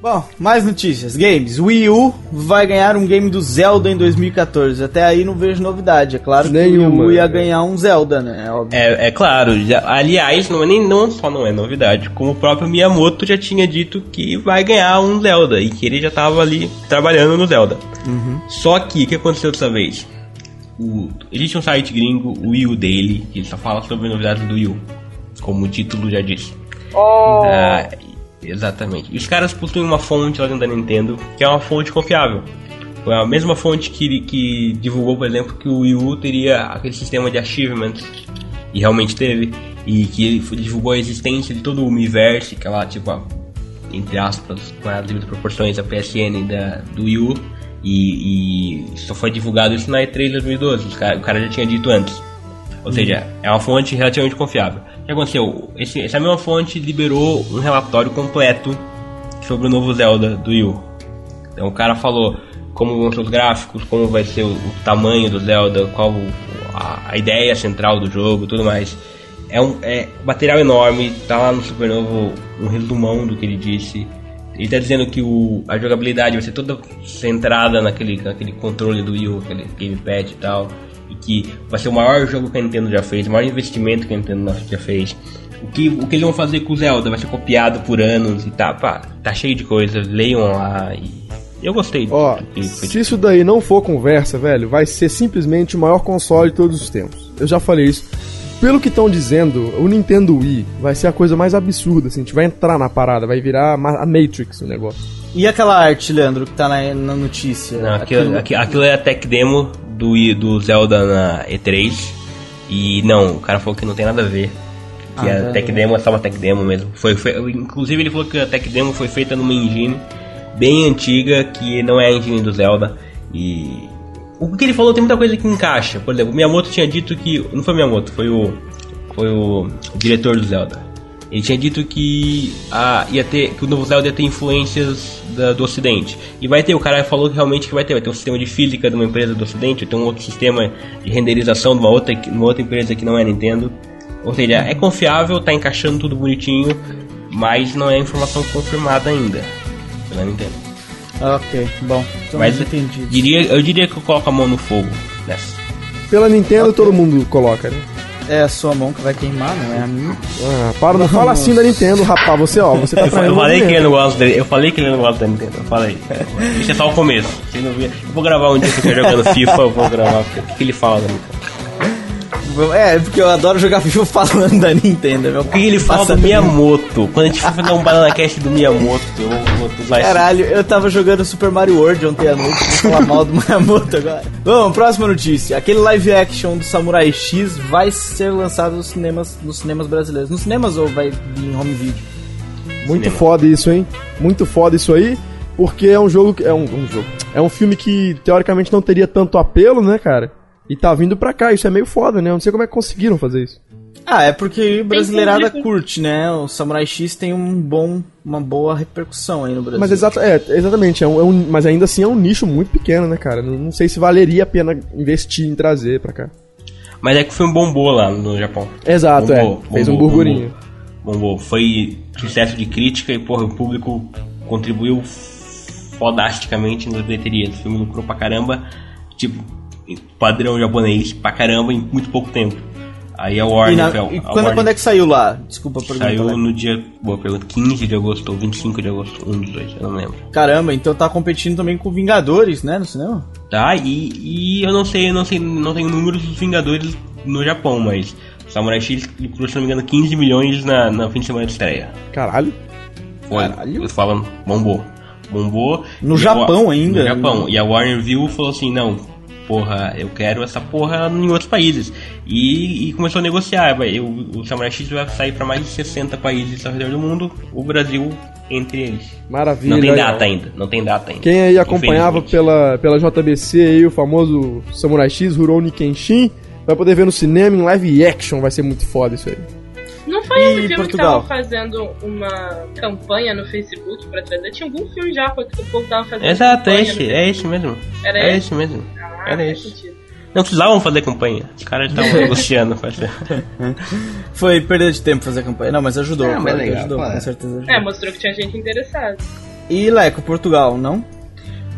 Bom, mais notícias. Games. Wii U vai ganhar um game do Zelda em dois mil e catorze. Até aí não vejo novidade. É claro que nenhuma, o Wii U ia ganhar um Zelda, né? É, óbvio. é, é claro. Já, aliás, não, é nem, não só não é novidade, como o próprio Miyamoto já tinha dito que vai ganhar um Zelda e que ele já estava ali trabalhando no Zelda. Uhum. Só que, o que aconteceu dessa vez? O, existe um site gringo, o Wii U Daily, que só fala sobre novidades do Wii U, como o título já disse. Oh! Uh, Exatamente. E os caras possuem uma fonte lá dentro da Nintendo, que é uma fonte confiável. É a mesma fonte que, que divulgou, por exemplo, que o Wii U teria aquele sistema de achievements, e realmente teve, e que divulgou a existência de todo o universo, que é lá, tipo, a, entre aspas, com as devidas proporções, a P S N da, do Wii U, e, e só foi divulgado isso na E três de dois mil e doze, cara, o cara já tinha dito antes. Ou seja, é uma fonte relativamente confiável. O que aconteceu? Esse, essa mesma fonte liberou um relatório completo sobre o novo Zelda do Wii U. Então o cara falou como vão ser os gráficos, como vai ser o, o tamanho do Zelda, qual a, a ideia central do jogo, tudo mais. É um é, material enorme, tá lá no Supernovo um resumão do que ele disse. Ele tá dizendo que o, a jogabilidade vai ser toda centrada naquele, naquele controle do Wii U, aquele gamepad e tal. E que vai ser o maior jogo que a Nintendo já fez, o maior investimento que a Nintendo já fez. O que, o que eles vão fazer com o Zelda vai ser copiado por anos e tá, pá, tá cheio de coisas, leiam lá e... Eu gostei. Ó, do que foi se de... isso daí não for conversa, velho, vai ser simplesmente o maior console de todos os tempos. Eu já falei isso. Pelo que estão dizendo, o Nintendo Wii vai ser a coisa mais absurda, assim, a gente vai entrar na parada, vai virar a Matrix o negócio. E aquela arte, Leandro, que tá na, na notícia? Não, aquilo, aquilo... aquilo é a tech demo do, do Zelda na E três. E não, o cara falou que não tem nada a ver. Que ah, a tech demo é só uma tech demo mesmo. Foi, foi, inclusive ele falou que a tech demo foi feita numa engine bem antiga, que não é a engine do Zelda. E o que ele falou tem muita coisa que encaixa. Por exemplo, o Miyamoto tinha dito que... Não foi o Miyamoto, foi o, foi o diretor do Zelda. Ele tinha dito que, a, ia ter, que o novo Zelda ia ter influências da, do Ocidente. E vai ter, o cara falou que realmente que vai ter. Vai ter um sistema de física de uma empresa do Ocidente, vai ter um outro sistema de renderização de uma outra, de uma outra empresa que não é Nintendo. Ou seja, é confiável, tá encaixando tudo bonitinho, mas não é informação confirmada ainda pela Nintendo. Ok, bom, então mas eu, diria, eu diria que eu coloco a mão no fogo nessa. Pela Nintendo, okay. Todo mundo coloca, né? É a sua mão que vai queimar, não é a minha. Ah, para, não fala assim da Nintendo, rapaz. Você, ó, você tá eu, eu falei que ele não gosta dele, eu falei que ele não gosta da Nintendo, eu falei. Isso é só o começo. Se não vier, eu vou gravar um dia que eu estiver jogando FIFA, eu vou gravar. O que ele fala da Nintendo? É, porque eu adoro jogar FIFA falando da Nintendo, meu. O que ele fala do Miyamoto? Quando a gente for fazer um BananaCast do Miyamoto, eu vou usar isso. Caralho, eu tava jogando Super Mario World ontem à noite, vou falar mal do Miyamoto agora. Bom, próxima notícia. Aquele live action do Samurai X vai ser lançado nos cinemas, nos cinemas brasileiros. Nos cinemas ou vai vir em home video? Muito cinema. Foda isso, hein? Muito foda isso aí, porque é um jogo... É um, um jogo. É um filme que, teoricamente, não teria tanto apelo, né, cara? E tá vindo pra cá. Isso é meio foda, né? Eu não sei como é que conseguiram fazer isso. Ah, é porque brasileirada curte, né? O Samurai X tem um bom, uma boa repercussão aí no Brasil. Mas exato, é, exatamente, é um, é um, mas ainda assim é um nicho muito pequeno, né, cara? Não, não sei se valeria a pena investir em trazer pra cá. Mas é que foi um bombô lá no Japão. Exato, bombô, é. Bombô, fez um burburinho. Bombô, bombô. Foi sucesso de crítica e, porra, o público contribuiu fodasticamente na bilheteria. O filme lucrou pra caramba, tipo, padrão japonês pra caramba em muito pouco tempo. Aí a Warner... E, na, foi a, e a quando, Warner, quando é que saiu lá? Desculpa perguntar. Saiu no dia... Boa pergunta. quinze de agosto ou vinte e cinco de agosto. Um dos dois, eu não lembro. Caramba, então tá competindo também com Vingadores, né? No cinema? Tá, e, e eu não sei, eu não sei, não tenho números dos Vingadores no Japão, mas... O Samurai X cruzou, se não me engano, quinze milhões na, na fim de semana de estreia. Caralho. Foi. Caralho. Eu falando, bombou. Bombou. No Japão a, ainda. No Japão. No... E a Warner viu e falou assim, não... Porra, eu quero essa porra em outros países. E, e começou a negociar. Eu, o Samurai X vai sair pra mais de sessenta países ao redor do mundo, o Brasil entre eles. Maravilha. Não tem data aí, ainda, não tem data ainda. Quem aí acompanhava pela, pela J B C aí, o famoso Samurai X, Rurouni Kenshin, vai poder ver no cinema em live action, vai ser muito foda isso aí. Não foi esse filme Portugal. Que tava fazendo uma campanha no Facebook pra trazer? Tinha algum filme já que o povo tava fazendo. Exato, é esse, é esse mesmo. Era é esse? esse mesmo. Ah, era esse. Sentido. Não precisavam fazer campanha. Os caras estavam negociando. Foi perda de tempo fazer campanha. Não, mas ajudou. Não, mas legal, ajudou, com certeza ajudou. É, mostrou que tinha gente interessada. E Leco, Portugal, não?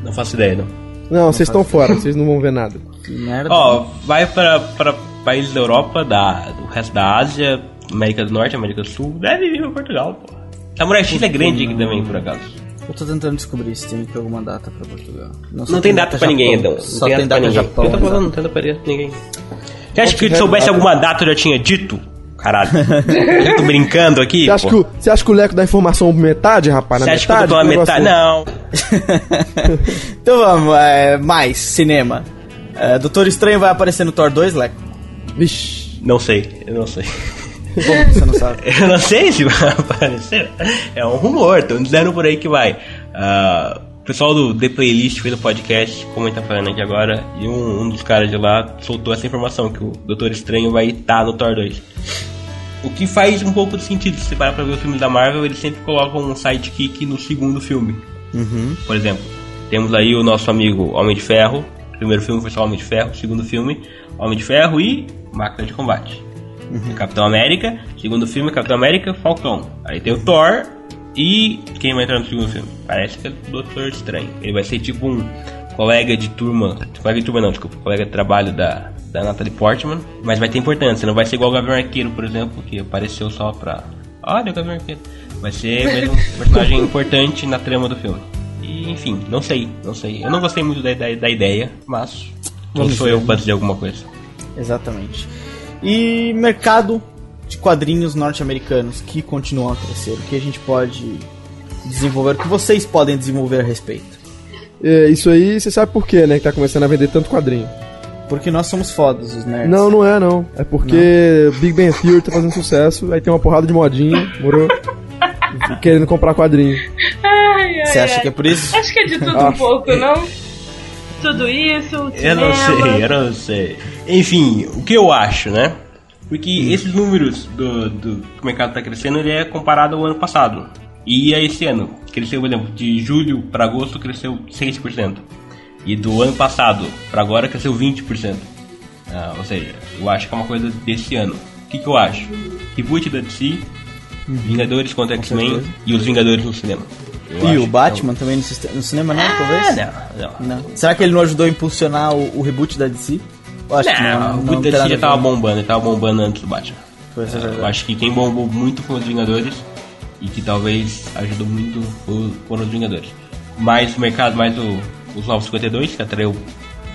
Não faço ideia, não. Não, não vocês estão fora, vocês não vão ver nada. Que merda. Ó, oh, vai pra, pra países da Europa, da, do resto da Ásia... América do Norte, América do Sul, deve vir pra Portugal, pô. Samurai X é grande aqui também, por acaso. Eu tô tentando descobrir se tem alguma data pra Portugal. Não, não tem data pra ninguém, então. Só tem data pra Japão. Eu tô falando, não tem data pra ninguém. Você acha que se soubesse alguma data eu já tinha dito? Caralho. Eu tô brincando aqui, você acha, que o, você acha que o Leco dá informação metade, rapaz? Você acha que eu tô na metade? Não. Então vamos, é, mais cinema. É, Doutor Estranho vai aparecer no Thor dois, Leco? Vixe. Não sei, eu não sei. Bom, você não sabe. Eu não sei se vai aparecer. É um rumor, tô dizendo por aí que vai. Uh, o pessoal do The Playlist fez o podcast, como a gente tá falando aqui agora, e um, um dos caras de lá soltou essa informação, que o Doutor Estranho vai estar no Thor dois. O que faz um pouco de sentido, se você parar pra ver os filmes da Marvel, eles sempre colocam um sidekick no segundo filme. Uhum. Por exemplo, temos aí o nosso amigo Homem de Ferro. O primeiro filme foi só Homem de Ferro, o segundo filme, Homem de Ferro e Máquina de Combate. Uhum. Capitão América, segundo filme, Capitão América, Falcão. Aí tem o Thor e quem vai entrar no segundo filme? Parece que é o Doutor Estranho. Ele vai ser tipo um colega de turma, colega de turma não, desculpa, colega de trabalho da, da Natalie Portman, mas vai ter importância, não vai ser igual o Gavião Arqueiro, por exemplo, que apareceu só pra... Olha o Gavião Arqueiro. Vai ser mesmo um personagem importante na trama do filme. E enfim, não sei, não sei. Eu não gostei muito da, da, da ideia, mas não sou eu pra dizer alguma coisa. Exatamente. E mercado de quadrinhos norte-americanos que continuam a crescer. O que a gente pode desenvolver, que vocês podem desenvolver a respeito. É, isso aí, você sabe por quê, né, que tá começando a vender tanto quadrinho? Porque nós somos fodas, os nerds. Não, não é, não. É porque não. Big Bang Theory tá fazendo sucesso, aí tem uma porrada de modinha, morou? Querendo comprar quadrinho. Ai, ai, você acha ai. que é por isso? Acho que é de tudo um pouco, não? Tudo isso, tudo Eu não sei, eu não sei. Enfim, o que eu acho, né? Porque hum. esses números do, do que o mercado tá crescendo, ele é comparado ao ano passado. E a esse ano, cresceu, por exemplo, de julho para agosto, cresceu seis por cento. E do ano passado para agora cresceu vinte por cento. Ah, ou seja, eu acho que é uma coisa desse ano. O que, que eu acho? Reboot da D C, uhum. Vingadores contra X-Men e os Vingadores no cinema. Eu e o Batman é um... também no, sistema, no cinema, não? Ah, talvez? Não, não. não. Será que ele não ajudou a impulsionar o, o reboot da D C? Eu acho não, que não, o reboot não, da D C já tava bombando, ele tava bombando antes do Batman. Foi essa uh, eu acho que quem bombou muito foi os Vingadores e que talvez ajudou muito foram os Vingadores. Mais o mercado, mais o. Os Novos cinquenta e dois, que atraiu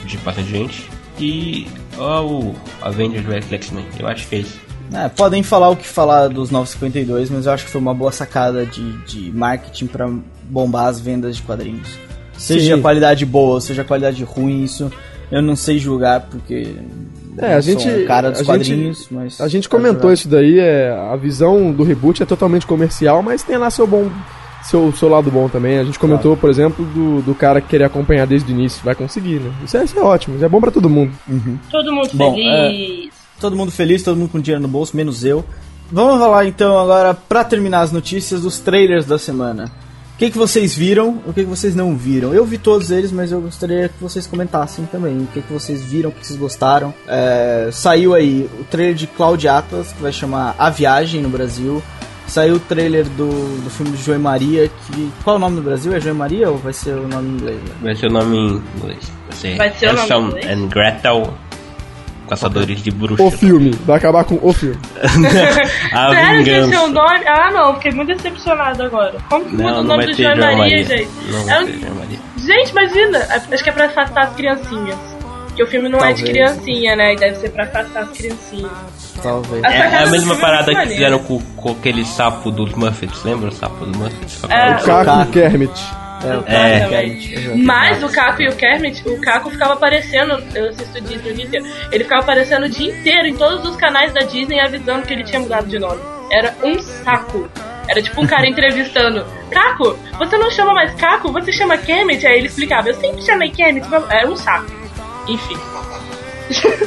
de bastante gente. E ó, o Avengers versus X-Men, eu acho que é isso. É, podem falar o que falar dos Novos cinquenta e dois, mas eu acho que foi uma boa sacada de, de marketing pra bombar as vendas de quadrinhos. Seja Sim. qualidade boa, seja qualidade ruim, isso eu não sei julgar, porque é, a gente, sou um cara dos a quadrinhos. Gente, mas a gente comentou jogar. Isso daí, é, a visão do reboot é totalmente comercial, mas tem lá seu bom... Seu, seu lado bom também. A gente comentou, claro. por exemplo, do, do cara que queria acompanhar desde o início. Vai conseguir, né? Isso é, isso é ótimo. Isso é bom pra todo mundo. Uhum. Todo mundo bom, feliz. É, todo mundo feliz, todo mundo com dinheiro no bolso, menos eu. Vamos falar, então, agora, pra terminar as notícias, dos trailers da semana. O que, que vocês viram? O que, que vocês não viram? Eu vi todos eles, mas eu gostaria que vocês comentassem também. O que, que vocês viram, o que vocês gostaram. É, saiu aí o trailer de Cláudia Atlas, que vai chamar A Viagem no Brasil. Saiu o trailer do, do filme de João e Maria, que... Qual é o nome do Brasil? É João e Maria ou vai ser o nome em inglês? Né? Vai ser o nome em inglês. Vai ser, vai ser Hansel o nome em and Gretel, Caçadores de Bruxas. O filme. Vai acabar com o filme. A Sério vingança. Que esse é o nome? Ah, não. Fiquei muito decepcionado agora. Como que não, muda o nome do João e Maria, Maria, gente? Não vai é um... ter João e Maria. Gente, imagina. Acho que é pra afastar as criancinhas. Porque o filme não Talvez. é de criancinha, né? E deve ser pra afastar as criancinhas. Talvez. É, é a mesma parada que fizeram com, com aquele sapo dos Muffets, lembra o sapo dos Muffets? É, o Caco e o Kermit. É, o Caco é, é, Kermit. Mas o Caco e o Kermit, o Caco ficava aparecendo, eu assisto Disney o dia inteiro, ele ficava aparecendo o dia inteiro em todos os canais da Disney avisando que ele tinha mudado de nome. Era um saco. Era tipo um cara entrevistando. Caco, você não chama mais Caco? Você chama Kermit? Aí ele explicava, eu sempre chamei Kermit. Era um saco. Enfim.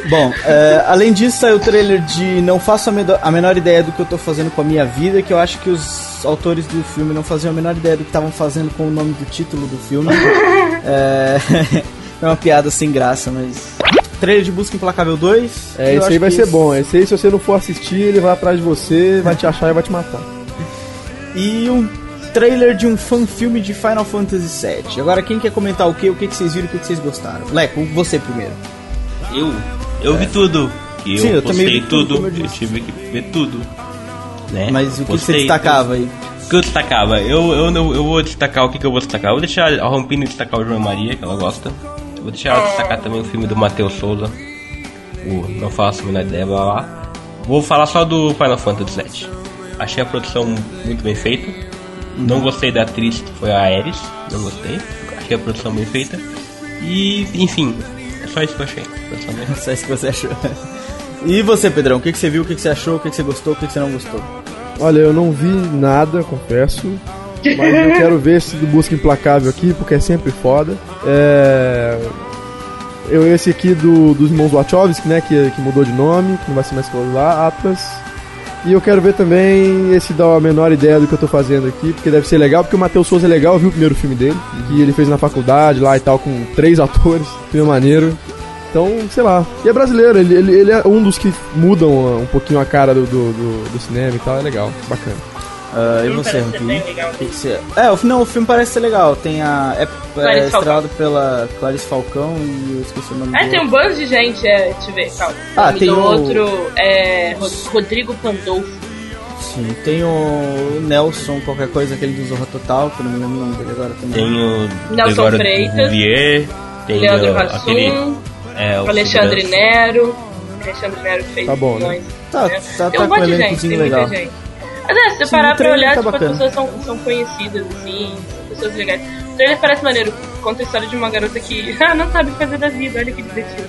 Bom, é, além disso saiu o trailer de Não Faço a, medo- a Menor Ideia do Que Eu Tô Fazendo Com a Minha Vida, que eu acho que os autores do filme não faziam a menor ideia do que estavam fazendo com o nome do título do filme. É, é uma piada sem graça, mas... Trailer de Busca Implacável dois. É, esse aí vai ser isso... bom, esse aí se você não for assistir ele vai atrás de você, vai te achar e vai te matar. E um trailer de um fan-filme de Final Fantasy sete. Agora quem quer comentar o que, o que, que vocês viram, o que, que vocês gostaram? Leco, você primeiro. Eu, eu é. vi tudo. Eu Sim, eu postei tudo, tudo eu, eu tive que ver tudo. Né? Mas o que postei, você destacava aí? O que eu destacava? Eu, eu, eu, eu vou destacar o que, que eu vou destacar. Eu vou deixar a Rompina destacar o João Maria, que ela gosta. Eu vou deixar ela destacar também o filme do Matheus Souza. O Não Faço a Menor Ideia, blá blá. Vou falar só do Final Fantasy sete. Achei a produção muito bem feita. Não gostei da atriz que foi a Ares. Não gostei. Achei a produção bem feita. E, enfim... Só isso que eu achei. Só isso que você achou. E você, Pedrão? O que, que você viu? O que, que você achou? O que, que você gostou? O que, que você não gostou? Olha, eu não vi nada, confesso. Mas eu quero ver esse do Busca Implacável aqui, porque é sempre foda. É... Eu, esse aqui do, dos irmãos Wachowski, né? Que, que mudou de nome, que não vai ser mais falado lá, Atlas. E eu quero ver também esse dar a menor ideia do que eu tô fazendo aqui, porque deve ser legal, porque o Matheus Souza é legal, eu vi o primeiro filme dele, que ele fez na faculdade lá e tal, com três atores, filme maneiro. Então, sei lá. E é brasileiro, ele, ele, ele é um dos que mudam um pouquinho a cara do, do, do, do cinema e tal, é legal, bacana. Uh, e você, Rupinho? É, o, não, o filme parece ser legal, tem a... É, é estrelado pela Clarice Falcão e eu esqueci o nome dele. É, tem um bando de gente, é, deixa eu ver, calma. Ah, tem o... outro é Rodrigo Pandolfo. Sim, tem o Nelson, qualquer coisa, aquele do Zorra Total, que eu não me lembro o nome dele agora também. Tem o... Nelson Freitas. Vier, tem Leandro o... Hassum, aquele... é, o Alexandre Silvio. Nero, Alexandre Nero fez... Tá bom, né? Tá, tá, tá, tá com um elencozinho legal. Gente. Aliás, se eu parar pra olhar, tá tipo, bacana. As pessoas são, são conhecidas, assim, são pessoas legais. O trailer parece maneiro. Conta a história de uma garota que ah, não sabe o que fazer da vida, olha que divertido.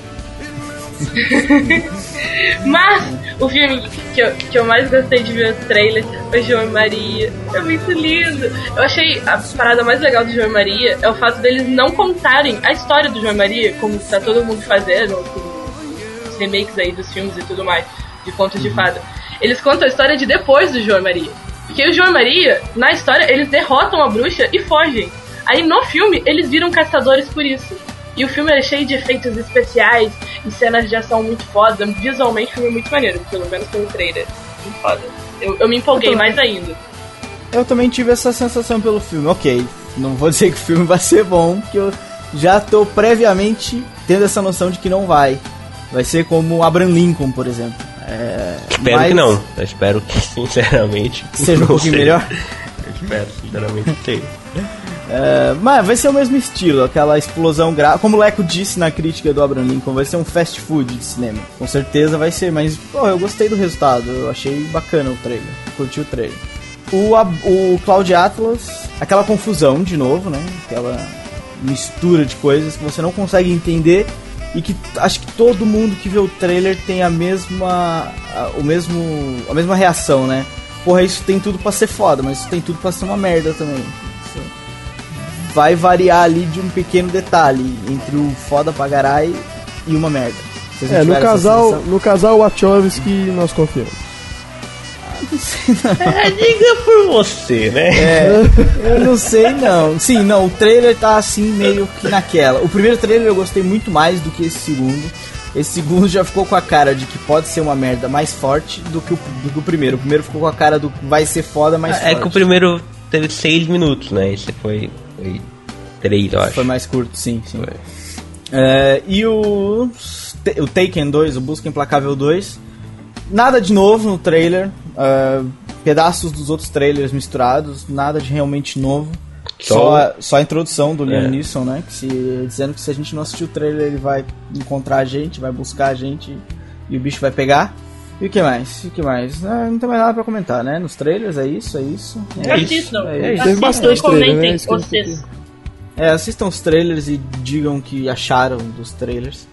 Mas o filme que eu, que eu mais gostei de ver o trailer foi João e Maria. É muito lindo. Eu achei a parada mais legal do João e Maria é o fato deles não contarem a história do João e Maria, como tá todo mundo fazendo, com os remakes aí dos filmes e tudo mais, de contos de fada. Eles contam a história de depois do João e Maria. Porque o João e Maria, na história, eles derrotam a bruxa e fogem. Aí no filme, eles viram caçadores por isso. E o filme é cheio de efeitos especiais e cenas de ação muito foda. Visualmente, o filme é muito maneiro, pelo menos pelo trailer. Muito foda. Eu, eu me empolguei eu mais ainda. Eu também tive essa sensação pelo filme. Ok, não vou dizer que o filme vai ser bom, porque eu já tô previamente tendo essa noção de que não vai. Vai ser como Abraham Lincoln, por exemplo. É, espero mas... que não. Eu espero que, sinceramente, seja um pouquinho melhor. Eu espero, sinceramente, que seja. É, mas vai ser o mesmo estilo, aquela explosão gráfica. Como o Leco disse na crítica do Abraham Lincoln, vai ser um fast food de cinema. Com certeza vai ser, mas pô, eu gostei do resultado. Eu achei bacana o trailer, curti o trailer. O, o Cloud Atlas, aquela confusão de novo, né? Aquela mistura de coisas que você não consegue entender. E que acho que todo mundo que vê o trailer tem a mesma, a, o mesmo, a mesma reação, né? Porra, isso tem tudo pra ser foda, mas isso tem tudo pra ser uma merda também. Vai variar ali de um pequeno detalhe entre o foda pra garai e uma merda. É, no casal, no casal Wachowski nós confiamos. Ah, não sei não. É, diga por você, né? É, eu não sei não. Sim, não, o trailer tá assim meio que naquela. O primeiro trailer eu gostei muito mais do que esse segundo. Esse segundo já ficou com a cara de que pode ser uma merda mais forte do que o, do que o primeiro. O primeiro ficou com a cara do que vai ser foda mais é forte. É que o primeiro teve seis minutos, né? Esse foi... Foi três, eu acho. Foi mais curto, sim. sim. É, e o, o Taken dois, o Busca Implacável dois, nada de novo no trailer, uh, pedaços dos outros trailers misturados, nada de realmente novo. Só, só, a, só a introdução do Liam é. Neeson, né? Que se, dizendo que se a gente não assistir o trailer, ele vai encontrar a gente, vai buscar a gente e o bicho vai pegar. E o que mais? E o que mais? Não, não tem mais nada pra comentar, né? Nos trailers, é isso, é isso. É assistam, é isso. É isso. Assistam e comentem, né? Vocês. É, assistam os trailers e digam o que acharam dos trailers.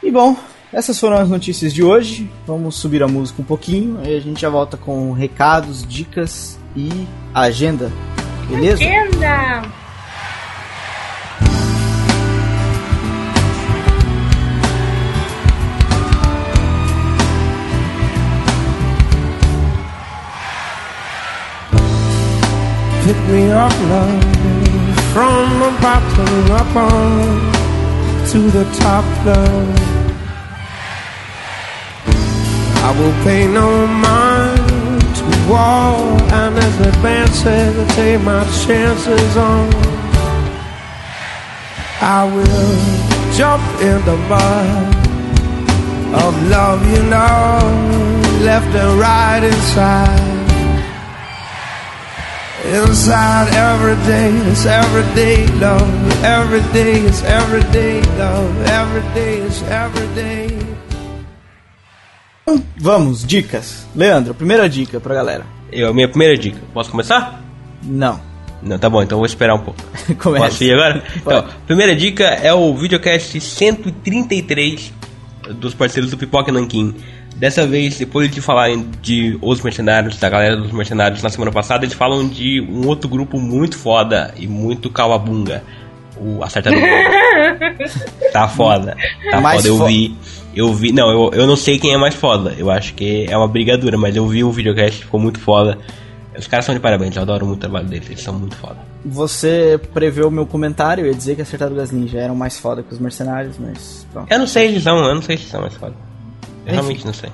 E bom, essas foram as notícias de hoje. Vamos subir a música um pouquinho, aí a gente já volta com recados, dicas e agenda. Beleza? Agenda! Pick me up, love, from the bottom up on to the top, love. I will pay no mind to all honest advances, I take my chances on. I will jump in the mud of love, you know, left and right inside. Inside every day, it's every day love. Every day is every day love. Every day is every day. Vamos, dicas. Leandro, primeira dica pra galera. Eu, minha primeira dica. Posso começar? Não. Não, tá bom, então vou esperar um pouco. Começa. Posso ir agora? Então, primeira dica é o videocast cento e trinta e três dos parceiros do Pipoca Nanquim. Dessa vez, depois de falarem de Os Mercenários, da galera dos Mercenários na semana passada, eles falam de um outro grupo muito foda e muito calabunga. O Acertador. Tá foda. Tá mais foda, eu fo- vi. Eu vi. Não, eu, eu não sei quem é mais foda. Eu acho que é uma brigadura, mas eu vi o videocast, ficou muito foda. Os caras são de parabéns, eu adoro muito o trabalho deles, eles são muito foda. Você preveu o meu comentário, eu ia dizer que Acertadoras Ninja eram mais foda que os Mercenários, mas pronto. Eu não sei se são, eu não sei se são mais foda. Eu realmente não sei.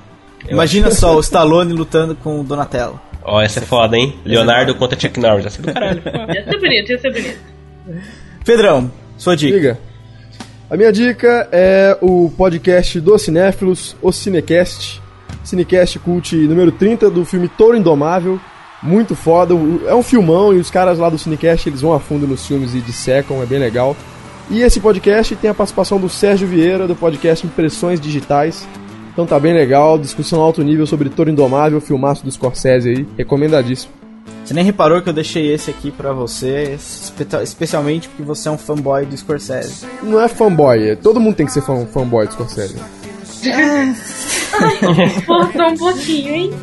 Eu Imagina acho. Só o Stallone lutando com o Donatello. Ó, oh, essa é foda, hein? Leonardo contra Chuck Norris. Ia ser do caralho. Ia ser bonito, ia ser bonito. Pedrão, sua dica. Diga. A minha dica é o podcast dos cinéfilos, o Cinecast. Cinecast Cult número trinta do filme Touro Indomável. Muito foda. É um filmão e os caras lá do Cinecast, eles vão a fundo nos filmes e dissecam, é bem legal. E esse podcast tem a participação do Sérgio Vieira, do podcast Impressões Digitais. Então tá bem legal, discussão alto nível sobre Toro Indomável, filmaço do Scorsese aí, recomendadíssimo. Você nem reparou que eu deixei esse aqui pra você, espe especialmente porque você é um fanboy do Scorsese. Não é fanboy, todo mundo tem que ser fã, fanboy do Scorsese. Forçou um pouquinho, hein?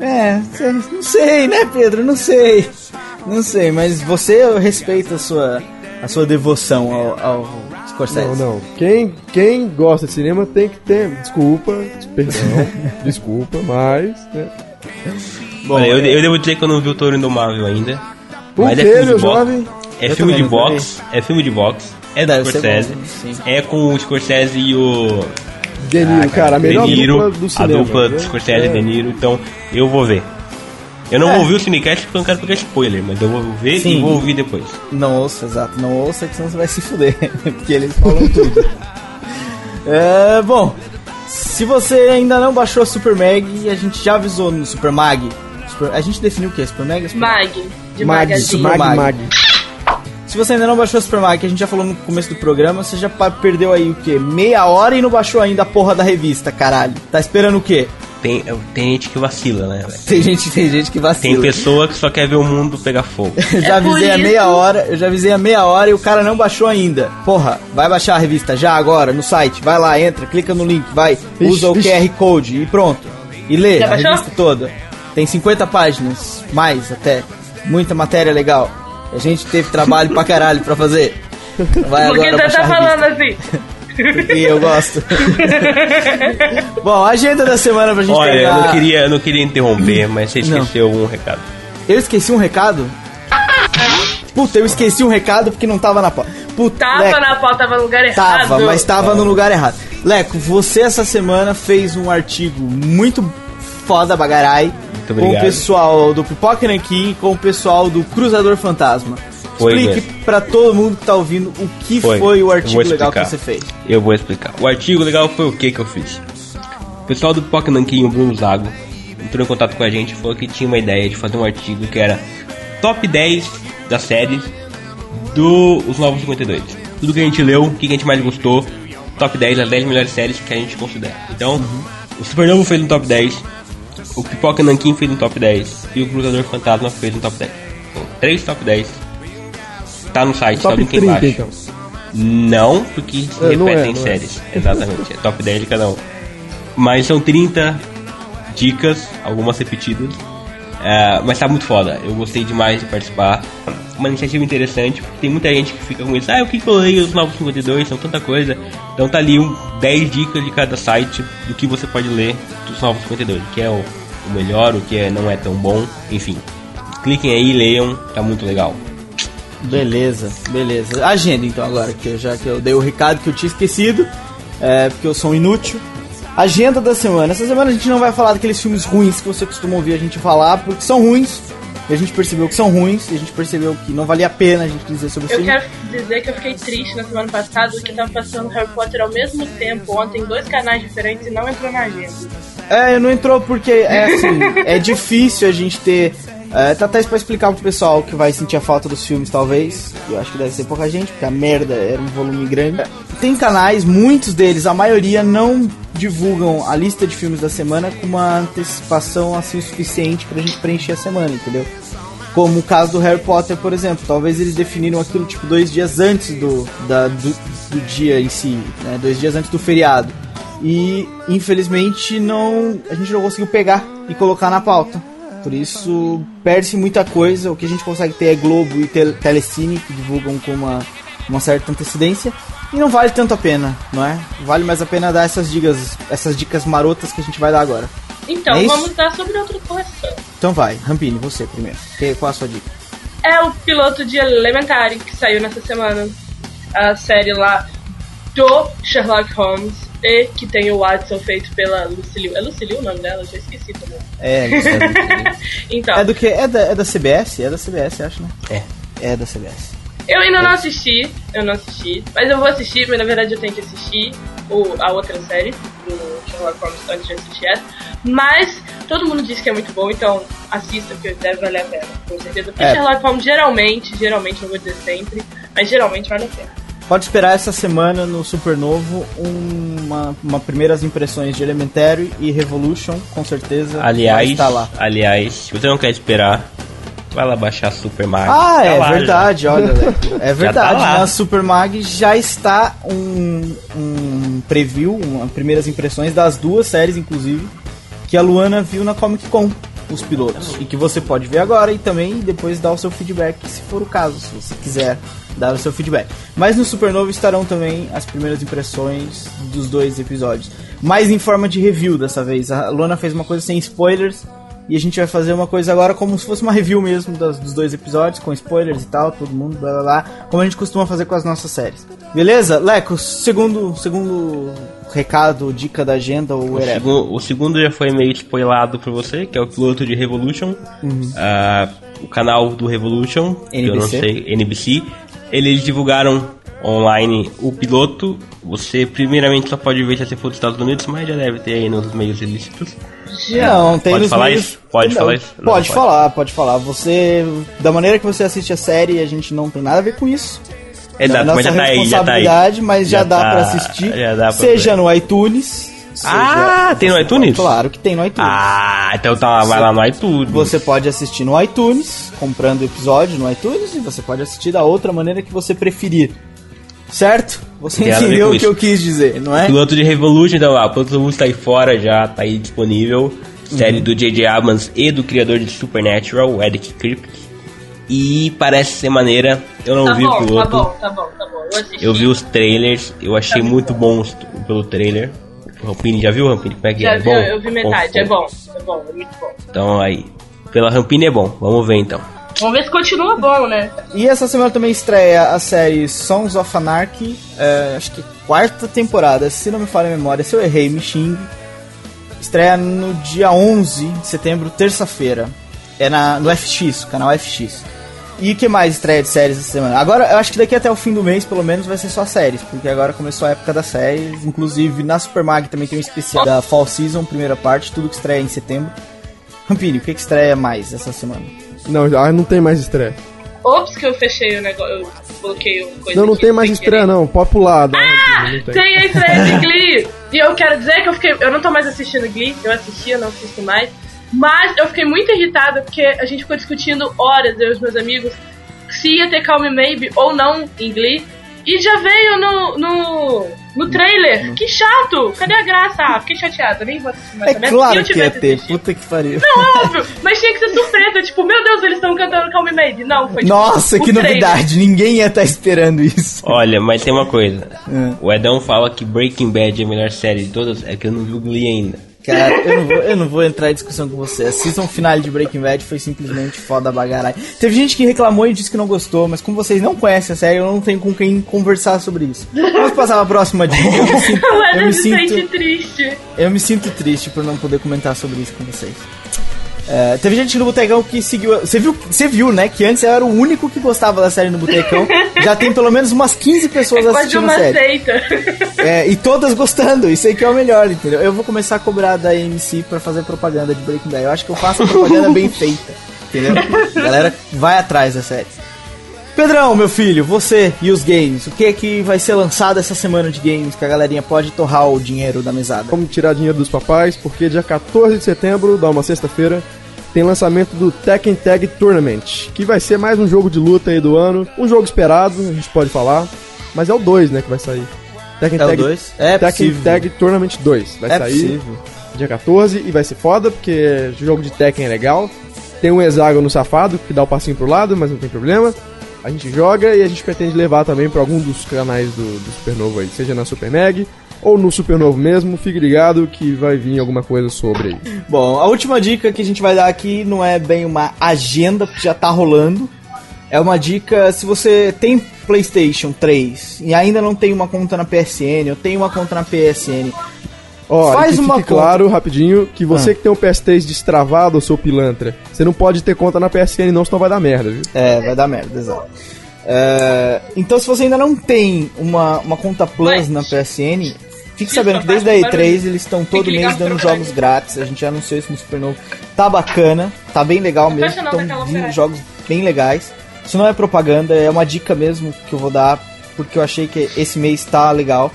É, é, não sei, né, Pedro? Não sei. Não sei, mas você, eu respeito a sua, a sua devoção ao, ao Scorsese. Não, não. Quem, quem gosta de cinema tem que ter... Desculpa, perdão, desculpa, mas... Né? Bom, Olha, eu, eu devo dizer que eu não vi o Toro Indomável ainda. Por mas que, é filme meu de jovem? É filme de boxe, é filme de boxe, é do Scorsese, é com o Scorsese e o... De Niro, ah, cara, cara, a melhor De Niro, dupla do cinema. A dupla do Scorsese e é. De Niro, então eu vou ver. Eu não é. vou ouvir o Cinecast porque eu não quero pegar spoiler, mas eu vou ver Sim. e vou ouvir depois. Não ouça, exato, não ouça, que senão você vai se fuder, porque eles falam tudo. É, bom, se você ainda não baixou a Super Mag, a gente já avisou no Super Mag. Super, a gente definiu o que? Super Mag? Super Mag, de Mag, Mag, Mag. Mag. Se você ainda não baixou a Super Mario, que a gente já falou no começo do programa, você já perdeu aí o quê? Meia hora e não baixou ainda a porra da revista, caralho. Tá esperando o quê? Tem, tem gente que vacila, né, velho? Tem gente, tem gente que vacila. Tem pessoa que só quer ver o mundo pegar fogo. Eu já avisei é a meia hora, eu já avisei a meia hora e o cara não baixou ainda. Porra, vai baixar a revista já agora, no site. Vai lá, entra, clica no link, vai, ixi, usa o ixi. Q R Code e pronto. E lê já a baixou? Revista toda. Tem cinquenta páginas, mais até. Muita matéria legal. A gente teve trabalho pra caralho pra fazer. Vai agora. Por que você tá falando assim? Porque eu gosto. Bom, agenda da semana pra gente Olha, terminar. Olha, eu não queria, eu não queria interromper, mas você esqueceu não. um recado. Eu esqueci um recado? Puta, eu esqueci um recado porque não tava na pauta. Tava Leco, na pauta, tava no lugar errado. Tava, mas tava é. no lugar errado. Leco, você essa semana fez um artigo muito foda, bagarai. Com o pessoal do Pipoca Nanquim, com o pessoal do Cruzador Fantasma. Foi Explique mesmo. pra todo mundo que tá ouvindo o que foi, foi o artigo legal que você fez. Eu vou explicar. O artigo legal foi o que que eu fiz. O pessoal do Pipoca Nanquim, o Bruno Zago, entrou em contato com a gente e falou que tinha uma ideia de fazer um artigo que era top dez das séries dos Novos cinquenta e dois. Tudo que a gente leu, o que a gente mais gostou, top dez, as dez melhores séries que a gente considera. Então, uhum. o Supernovo fez um top dez. O Pipoca Nanquim fez um top dez e o Cruzador Fantasma fez um top dez. Então, três top dez. Tá no site, tá no link embaixo. Então. Não, porque se é, repetem é, séries. É. Exatamente, é top dez de cada um. Mas são trinta dicas, algumas repetidas. Uh, mas tá muito foda. Eu gostei demais de participar. Uma iniciativa interessante, porque tem muita gente que fica com isso. Ah, eu que colei os Novos cinquenta e dois, são tanta coisa. Então tá ali um, dez dicas de cada site do que você pode ler dos Novos cinquenta e dois, que é o, o melhor, o que é, não é tão bom, enfim. Cliquem aí, leiam, tá muito legal. Beleza, beleza. Agenda então agora, que eu, já que eu dei o recado que eu tinha esquecido, é, porque eu sou um inútil. Agenda da semana. Essa semana a gente não vai falar daqueles filmes ruins que você costuma ouvir a gente falar, porque são ruins, e a gente percebeu que são ruins, e a gente percebeu que não valia a pena a gente dizer sobre o filme. Eu quero dizer que eu fiquei triste na semana passada, que tava passando Harry Potter ao mesmo tempo, ontem em dois canais diferentes, e não entrou na agenda. É, não entrou porque, é assim, é difícil a gente ter... É, tá até pra explicar pro pessoal que vai sentir a falta dos filmes, talvez. Eu acho que deve ser pouca gente, porque a merda era um volume grande. Tem canais, muitos deles, a maioria não divulgam a lista de filmes da semana com uma antecipação assim suficiente pra gente preencher a semana, entendeu? Como o caso do Harry Potter, por exemplo. Talvez eles definiram aquilo tipo dois dias antes do, da, do, do dia em si, né? Dois dias antes do feriado. E infelizmente não, a gente não conseguiu pegar e colocar na pauta. Por isso, perde-se muita coisa. O que a gente consegue ter é Globo e te Telecine, que divulgam com uma, uma certa antecedência. E não vale tanto a pena, não é? Vale mais a pena dar essas dicas, essas dicas marotas que a gente vai dar agora. Então, é vamos dar sobre outra correção. Então vai, Rampini, você primeiro. Que, qual a sua dica? É o piloto de Elementary, que saiu nessa semana. A série lá do Sherlock Holmes. E que tem o Watson feito pela Lucille. É Lucille o nome dela? Eu já esqueci também. É, então. É do que? É da, é da C B S? É da C B S, acho, né? É. É da C B S. Eu ainda é. não assisti, eu não assisti, mas eu vou assistir, mas na verdade eu tenho que assistir o, a outra série do Sherlock Holmes antes de assistir essa. Mas todo mundo diz que é muito bom, então assista, porque deve valer a pena, com certeza. Porque é. Sherlock Holmes geralmente, geralmente, não vou dizer sempre, mas geralmente vale a pena. Pode esperar essa semana no Supernovo uma, uma primeiras impressões de Elementary e Revolution, com certeza. Aliás, vai estar lá. Aliás, você não quer esperar, vai lá baixar Super Mag. Ah, tá, é lá, verdade, já. Olha, velho. É verdade, tá, né? A Super Mag já está um, um preview, uma, primeiras impressões das duas séries, inclusive, que a Luana viu na Comic Con, os pilotos, e que você pode ver agora e também depois dar o seu feedback, se for o caso, se você quiser dar o seu feedback. Mas no Supernovo estarão também as primeiras impressões dos dois episódios, mas em forma de review dessa vez. A Luana fez uma coisa sem spoilers e a gente vai fazer uma coisa agora como se fosse uma review mesmo das, dos dois episódios, com spoilers e tal, todo mundo, blá blá blá, como a gente costuma fazer com as nossas séries. Beleza? Leco, segundo, segundo recado, dica da agenda ou whatever. O, segu- o segundo já foi meio spoilado pra você, que é o piloto de Revolution. Uhum. Uh, o canal do Revolution, N B C. Que eu não sei, N B C. Eles divulgaram online o piloto. Você primeiramente só pode ver se você for dos Estados Unidos, mas já deve ter aí nos meios ilícitos. Não, tem pode nos falar meios... isso? Pode não, falar isso? Não, pode, não, pode falar, pode falar. Você, da maneira que você assiste a série, a gente não tem nada a ver com isso. Exato, nossa, mas já tá aí, já tá aí. Mas já, já dá tá, pra assistir, já dá pra seja ver. No iTunes. Seja, ah, tem no iTunes? Pode, claro que tem no iTunes. Ah, então tá, vai lá no iTunes. Você pode assistir no iTunes, comprando episódio no iTunes, e você pode assistir da outra maneira que você preferir. Certo? Você entendeu o que eu quis dizer, não é? O piloto de Revolution, então lá, o piloto de Revolution tá aí fora, já tá aí disponível. Uhum. Série do J J Abrams e do criador de Supernatural, o Eric Kripke. E parece ser maneira, eu não tá vi bom, o piloto. Tá bom, tá bom, tá bom. Eu, eu vi os trailers, eu achei tá muito bom, bom pelo trailer. O Rampini, já viu o Rampini? Como é que já é? Vi, é bom? Eu vi metade, é bom, é bom, é muito bom. Então aí, pela Rampini é bom, vamos ver então. Vamos ver se continua bom, né? E essa semana também estreia a série Sons of Anarchy, é, acho que quarta temporada, se não me falha a memória, se eu errei, me xingue. Estreia no dia onze de setembro, terça-feira. É na, no F X, canal F X. E o que mais estreia de séries essa semana? Agora, eu acho que daqui até o fim do mês, pelo menos, vai ser só séries. Porque agora começou a época das séries. Inclusive, na Supermag também tem um especial da Fall Season, primeira parte. Tudo que estreia em setembro. Rampini, o que, que estreia mais essa semana? Não, não tem mais estreia. Ops, que eu fechei o negócio. Eu bloqueei uma coisa. Não, não tem mais estreia, querer. Não. Pode pular. Dá ah, Rampini, tem. tem a estreia de Glee. E eu quero dizer que eu fiquei... Eu não tô mais assistindo Glee. Eu assistia, não assisto mais. Mas eu fiquei muito irritada porque a gente ficou discutindo horas, eu e os meus amigos, se ia ter Call Me Maybe ou não em Glee. E já veio no, no, no trailer. Que chato! Cadê a graça? Ah, fiquei chateada, nem vou assistir mais. É claro que ia ter, puta que pariu. Não, óbvio, mas tinha que ser surpresa. Tipo, meu Deus, eles estão cantando Call Me Maybe. Não, foi tipo, nossa, que trailer. Novidade, ninguém ia estar tá esperando isso. Olha, mas tem uma coisa. É. O Edão fala que Breaking Bad é a melhor série de todas, é que eu não vi o Glee ainda. Cara, eu não, vou, eu não vou entrar em discussão com você. A season finale de Breaking Bad foi simplesmente foda bagarai. Teve gente que reclamou e disse que não gostou, mas como vocês não conhecem a série, eu não tenho com quem conversar sobre isso. Vamos passar pra próxima dica. Eu me sinto, eu me sinto triste. Eu me sinto triste por não poder comentar sobre isso com vocês. É, teve gente no Botecão que seguiu... Você viu, você viu, né? Que antes eu era o único que gostava da série no Botecão. Já tem pelo menos umas quinze pessoas é assistindo a série. É, e todas gostando. Isso aí que é o melhor, entendeu? Eu vou começar a cobrar da A M C pra fazer propaganda de Breaking Bad. Eu acho que eu faço a propaganda bem feita, entendeu? A galera vai atrás da série. Pedrão, meu filho, você e os games. O que é que vai ser lançado essa semana de games que a galerinha pode torrar o dinheiro da mesada? Como tirar dinheiro dos papais, porque dia quatorze de setembro, dá uma sexta-feira, tem lançamento do Tekken Tag Tournament, que vai ser mais um jogo de luta aí do ano. Um jogo esperado, a gente pode falar, mas é o dois, né, que vai sair. Tekken é Tag, o dois? É Tekken Tag Tournament dois. Vai é sair possível. Dia quatorze e vai ser foda, porque o jogo de Tekken é legal. Tem um hexágono safado que dá o passinho pro lado, mas não tem problema. A gente joga e a gente pretende levar também pra algum dos canais do, do Supernovo aí, seja na Super Mag ou no Supernovo mesmo. Fique ligado que vai vir alguma coisa sobre aí. Bom, a última dica que a gente vai dar aqui não é bem uma agenda, porque já tá rolando. É uma dica, se você tem PlayStation três e ainda não tem uma conta na P S N, ou tem uma conta na P S N... Ó, faz que uma fique conta. Claro, rapidinho, que você ah. que tem o P S três destravado, o seu pilantra, você não pode ter conta na P S N não, senão vai dar merda, viu? É, vai dar merda, exato. É, então se você ainda não tem uma, uma conta Plus na P S N, fique sabendo que desde a E três eles estão todo mês dando jogos grátis, a gente já anunciou isso no Supernovo, tá bacana, tá bem legal mesmo, estão vindo jogos bem legais, isso não é propaganda, é uma dica mesmo que eu vou dar porque eu achei que esse mês tá legal.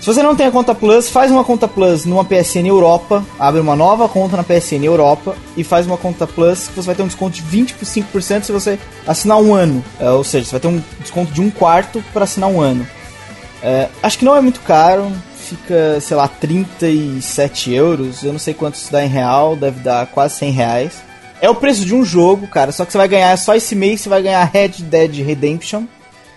Se você não tem a conta Plus, faz uma conta Plus numa P S N Europa, abre uma nova conta na P S N Europa e faz uma conta Plus que você vai ter um desconto de vinte por cento se você assinar um ano. É, ou seja, você vai ter um desconto de um quarto para assinar um ano. É, acho que não é muito caro, fica, sei lá, trinta e sete euros, eu não sei quanto isso dá em real, deve dar quase cem reais. É o preço de um jogo, cara, só que você vai ganhar só esse mês, você vai ganhar Red Dead Redemption,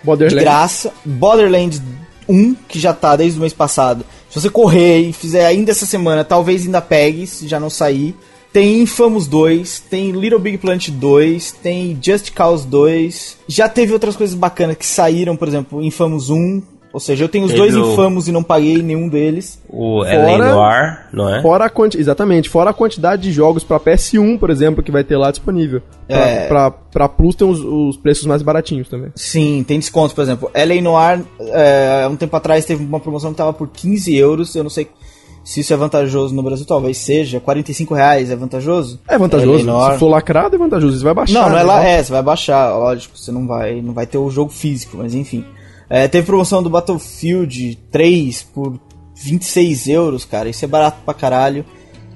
de graça, Borderlands um, que já tá desde o mês passado. Se você correr e fizer ainda essa semana, talvez ainda pegue, se já não sair. Tem Infamous dois, tem Little Big Planet dois, tem Just Cause dois. Já teve outras coisas bacanas que saíram, por exemplo, Infamous um. Ou seja, eu tenho os dois no... Infamous e não paguei nenhum deles. O L A Noire, não é? Fora a quanti... Exatamente, fora a quantidade de jogos pra P S um, por exemplo, que vai ter lá disponível. Pra, é... pra, pra Plus tem os, os preços mais baratinhos também. Sim, tem desconto, por exemplo. L A Noire, é, um tempo atrás teve uma promoção que tava por quinze euros, eu não sei se isso é vantajoso no Brasil, talvez seja. quarenta e cinco reais é vantajoso? É vantajoso, se for lacrado é vantajoso, você vai baixar. Não, não é lá, né? É, você vai baixar, lógico, você não vai, não vai ter o jogo físico, mas enfim... É, teve promoção do Battlefield três por vinte e seis euros, cara. Isso é barato pra caralho.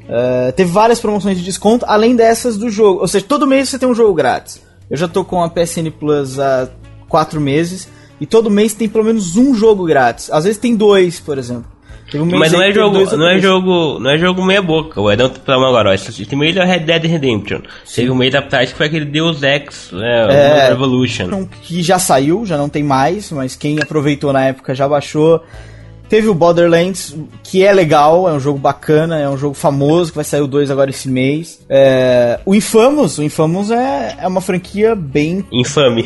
É, teve várias promoções de desconto, além dessas do jogo. Ou seja, todo mês você tem um jogo grátis. Eu já tô com a P S N Plus há quatro meses. E todo mês tem pelo menos um jogo grátis. Às vezes tem dois, por exemplo. Um mês. Mas não é jogo, dois, não é jogo, não é jogo meia boca. O Edão tá falando agora, ó. Esse mês é Red Dead Redemption. Teve um mês atrás que foi aquele Deus Ex, né, é, Revolution. Que já saiu, já não tem mais, mas quem aproveitou na época já baixou. Teve o Borderlands, que é legal, é um jogo bacana, é um jogo famoso, que vai sair o dois agora esse mês. É, o Infamous, o Infamous é, é uma franquia bem... Infame.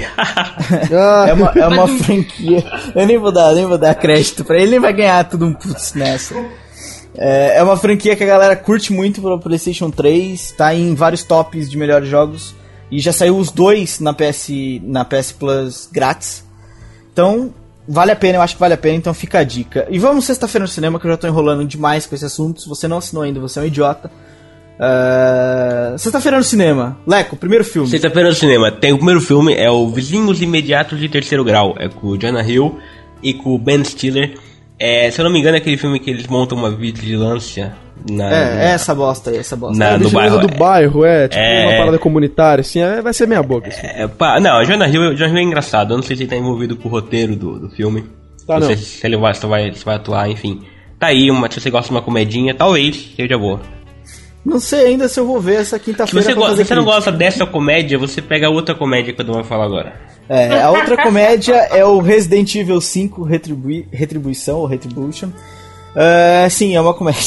é uma, é uma franquia... Eu nem vou dar, nem vou dar crédito pra ele, ele vai ganhar tudo um putz nessa. É, é uma franquia que a galera curte muito pelo PlayStation três, tá em vários tops de melhores jogos, e já saiu os dois na P S, na P S Plus grátis. Então... Vale a pena, eu acho que vale a pena, então fica a dica. E vamos sexta-feira no cinema, que eu já tô enrolando demais com esse assunto. Se você não assinou ainda, você é um idiota. Uh... Sexta-feira no cinema. Leco, primeiro filme. Sexta-feira no cinema. Tem o primeiro filme, é o Vizinhos Imediatos de Terceiro Grau. É com o Jonah Hill e com o Ben Stiller. É, se eu não me engano, é aquele filme que eles montam uma vigilância... Na, é, essa bosta aí, essa bosta. Na, é, do bairro, do bairro, é, tipo é, uma parada comunitária, assim, é, vai ser meia boca. Assim. É, pá, não, o Jonah Hill, Jonah Hill é engraçado, eu não sei se ele tá envolvido com o roteiro do, do filme, tá, não, não sei se ele vai, se vai, se vai atuar, enfim. Tá aí, uma, se você gosta de uma comedinha, talvez seja boa. Não sei ainda se eu vou ver essa quinta-feira. Se você, go- se você não gosta dessa comédia, você pega outra comédia que eu vou falar agora. É, a outra comédia é o Resident Evil cinco Retribui- Retribuição, ou Retribution. Uh, sim, é uma comédia.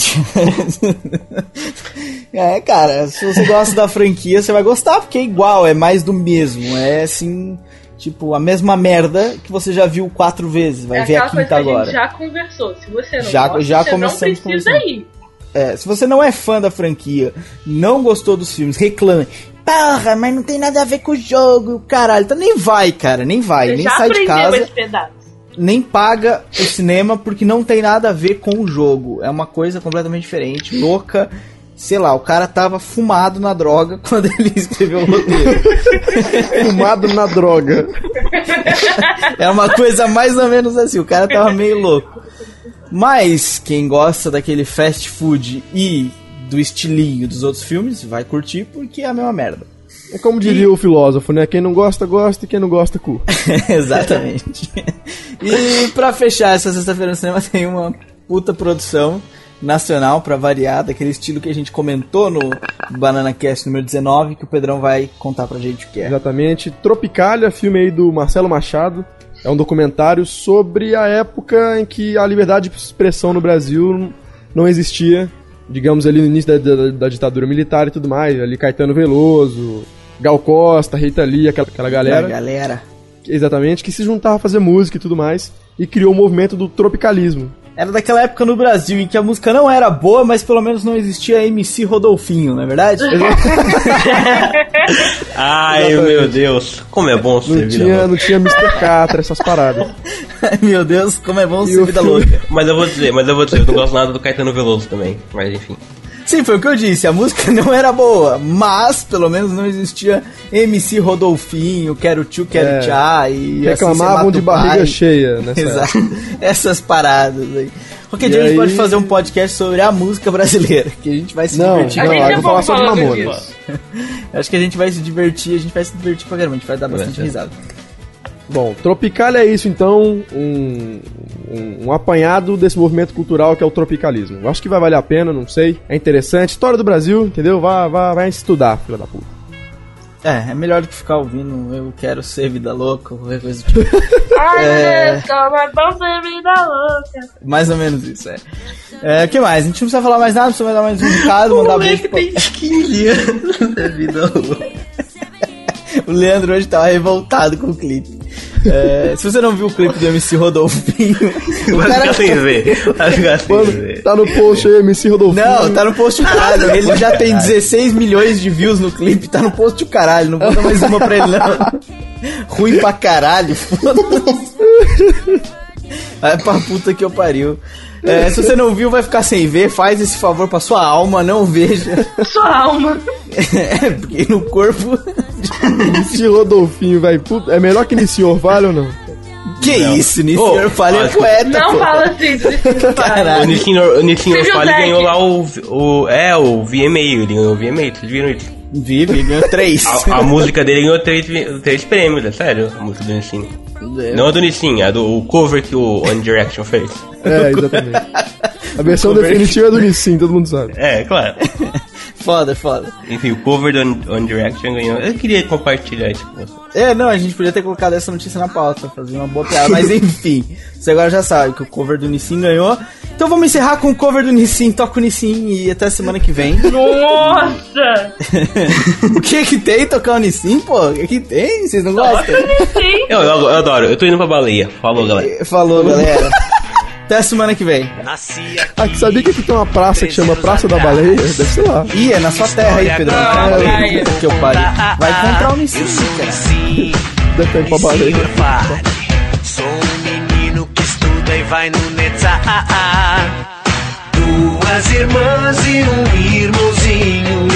É, cara, se você gosta da franquia, você vai gostar, porque é igual, é mais do mesmo. É assim, tipo, a mesma merda que você já viu quatro vezes. Vai é ver a quinta agora. A gente já conversou. Se você não já, gosta, já você não precisa ir. É, se você não é fã da franquia, não gostou dos filmes, reclame. Porra, mas não tem nada a ver com o jogo, caralho. Então nem vai, cara, nem vai. Você nem já sai de casa. Esse pedaço. Nem paga o cinema porque não tem nada a ver com o jogo. É uma coisa completamente diferente, louca. Sei lá, o cara tava fumado na droga quando ele escreveu o roteiro. Fumado na droga. É uma coisa mais ou menos assim, o cara tava meio louco. Mas quem gosta daquele fast food e do estilinho dos outros filmes vai curtir porque é a mesma merda. É como diria e... o filósofo, né? Quem não gosta, gosta, e quem não gosta, cu. Exatamente. E pra fechar essa sexta-feira no cinema tem uma puta produção nacional, pra variar, daquele estilo que a gente comentou no Banana Cast número dezenove, que o Pedrão vai contar pra gente o que é. Exatamente. Tropicália, filme aí do Marcelo Machado. É um documentário sobre a época em que a liberdade de expressão no Brasil não existia. Digamos, ali no início da, da, da ditadura militar e tudo mais, ali Caetano Veloso, Gal Costa, Rita Lee, aquela, aquela galera. A galera. Exatamente, que se juntava a fazer música e tudo mais, e criou o movimento do tropicalismo. Era daquela época no Brasil em que a música não era boa, mas pelo menos não existia M C Rodolfinho, não é verdade? Ai, meu Deus, como é bom ser não vida tinha, louca. Não tinha mister Catra, essas paradas. Ai, meu Deus, como é bom ser vida louca. Mas eu vou dizer, mas eu vou dizer, eu não gosto nada do Caetano Veloso também, mas enfim. Sim, foi o que eu disse, a música não era boa, mas pelo menos não existia M C Rodolfinho, Quero Tio, Quero é, Tchá e reclamavam assim, de barriga pai. Cheia, né? Exato, essas paradas aí. Qualquer dia a gente pode fazer um podcast sobre a música brasileira, que a gente vai se não, divertir. Não, não, eu vou falar só de Mamonas. Acho que a gente vai se divertir, a gente vai se divertir pra caramba, a gente vai dar bastante é, risada. Bom, Tropicália é isso então, um, um, um apanhado desse movimento cultural que é o tropicalismo. Eu acho que vai valer a pena, não sei, é interessante, história do Brasil, entendeu? Vai, vai, vai estudar, filha da puta. É, é melhor do que ficar ouvindo Eu Quero Ser Vida Louca, qualquer coisa do tipo. É... mais ou menos isso, é. É, o que mais? A gente não precisa falar mais nada, só vai dar mais um recado, mandar beijo. O moleque tem quinze anos da vida louca. O Leandro hoje tava revoltado com o clipe. É, se você não viu o clipe do M C Rodolfinho, vai ficar sem ver. Vai ficar sem ver. Tá no post aí, M C Rodolfinho. Não, tá no post o caralho. Ele já tem dezesseis milhões de views no clipe, tá no post o caralho. Não bota mais uma pra ele, não. Ruim pra caralho, foda-se. Vai pra puta que eu pariu. É, se você não viu, vai ficar sem ver. Faz esse favor pra sua alma, não veja. Sua alma. É, porque no corpo. Esse Rodolfinho, velho. É melhor que Nissi Orvalho ou não? Que não. Isso, Nissi oh, Orvalho é poeta. Não pô. Fala assim, caralho. O Nissi Orvalho ganhou lá o, o. É, o V M A. Ele ganhou o V M A, vocês viram isso? Vi, ele ganhou três. A, a música dele ganhou três, três prêmios, é sério. A música do Nissin. Não a do Nissin, a do o cover que o One Direction fez. É, exatamente. A versão definitiva é do Nissin, todo mundo sabe. É, claro. Foda, foda. Enfim, o cover do One, One Direction ganhou. Eu queria compartilhar isso com você. É, não, a gente podia ter colocado essa notícia na pauta, fazer uma boa piada, mas enfim. Você agora já sabe que o cover do Nissin ganhou. Então vamos encerrar com o cover do Nissin. Toca o Nissin e até semana que vem. Nossa! O que é que tem tocar o Nissin, pô? O que é que tem? Vocês não gostam? Eu, eu, eu adoro. Eu tô indo pra baleia. Falou, galera. Falou, galera. Até semana que vem. Nasci aqui, ah, que sabia que aqui tem uma praça que chama Praça da Baleia? Deve ser lá. Ih, é na sua terra aí, Pedro. É, que eu pare. Vai comprar um Nissin, cara. Deve ter ido pra baleia. Sou um menino que estuda e vai no Netza. Duas irmãs e um irmãozinho.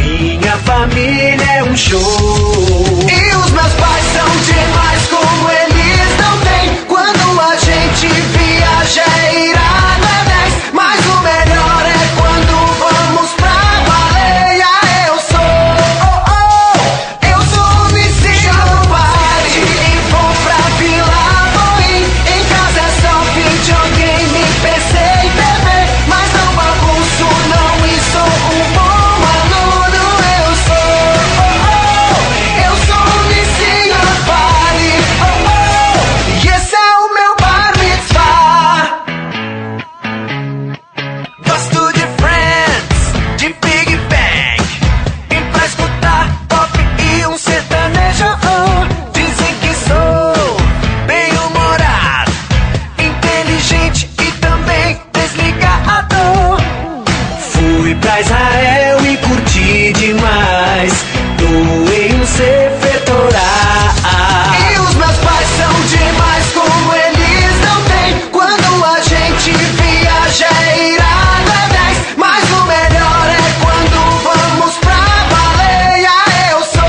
Minha família é um show. E os meus pais são demais como eles não têm. Quando a gente viaja é irado, é dez. Mas o melhor é quando vamos pra baleia. Eu sou, oh, oh, eu sou o Nissin do Parque. E vou pra Vila Boim. Em casa é só videogame, P C e T V. Mas não bagunço não e sou um bom aluno. Eu sou, oh, oh, eu sou o Nissin do Parque, oh, oh. E esse é o meu bar mitzvah. Gosto de Friends, de Big Bang. E pra escutar pop e um sertanejo, oh. Dizem que sou bem-humorado, inteligente e também desligado. Fui pra Israel e curti demais. Doei um cefetorá. E os meus pais são demais como eles não têm. Quando a gente viaja é irado, é dez. Mas o melhor é quando vamos pra baleia. Eu sou,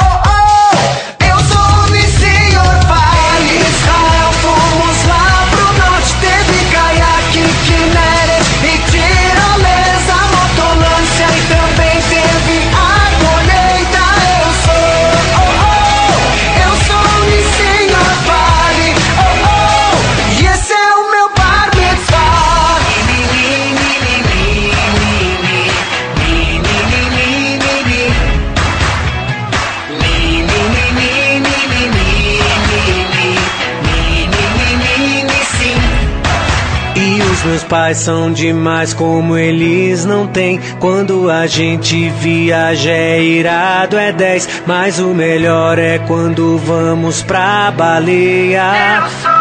oh, oh, eu sou o Nissin do Parque. Em Israel fomos lá pro norte. Teve caiaque, kineres e tirolesa, motolância e também teve a colheita. Eu sou, oh, oh, eu sou o Nissin do Parque, oh, oh. E esse é o meu bar mitzvah. E os meus pais são demais como eles não têm. Quando a gente viaja é irado, é dez. Mas o melhor é quando vamos pra baleia. Eu sou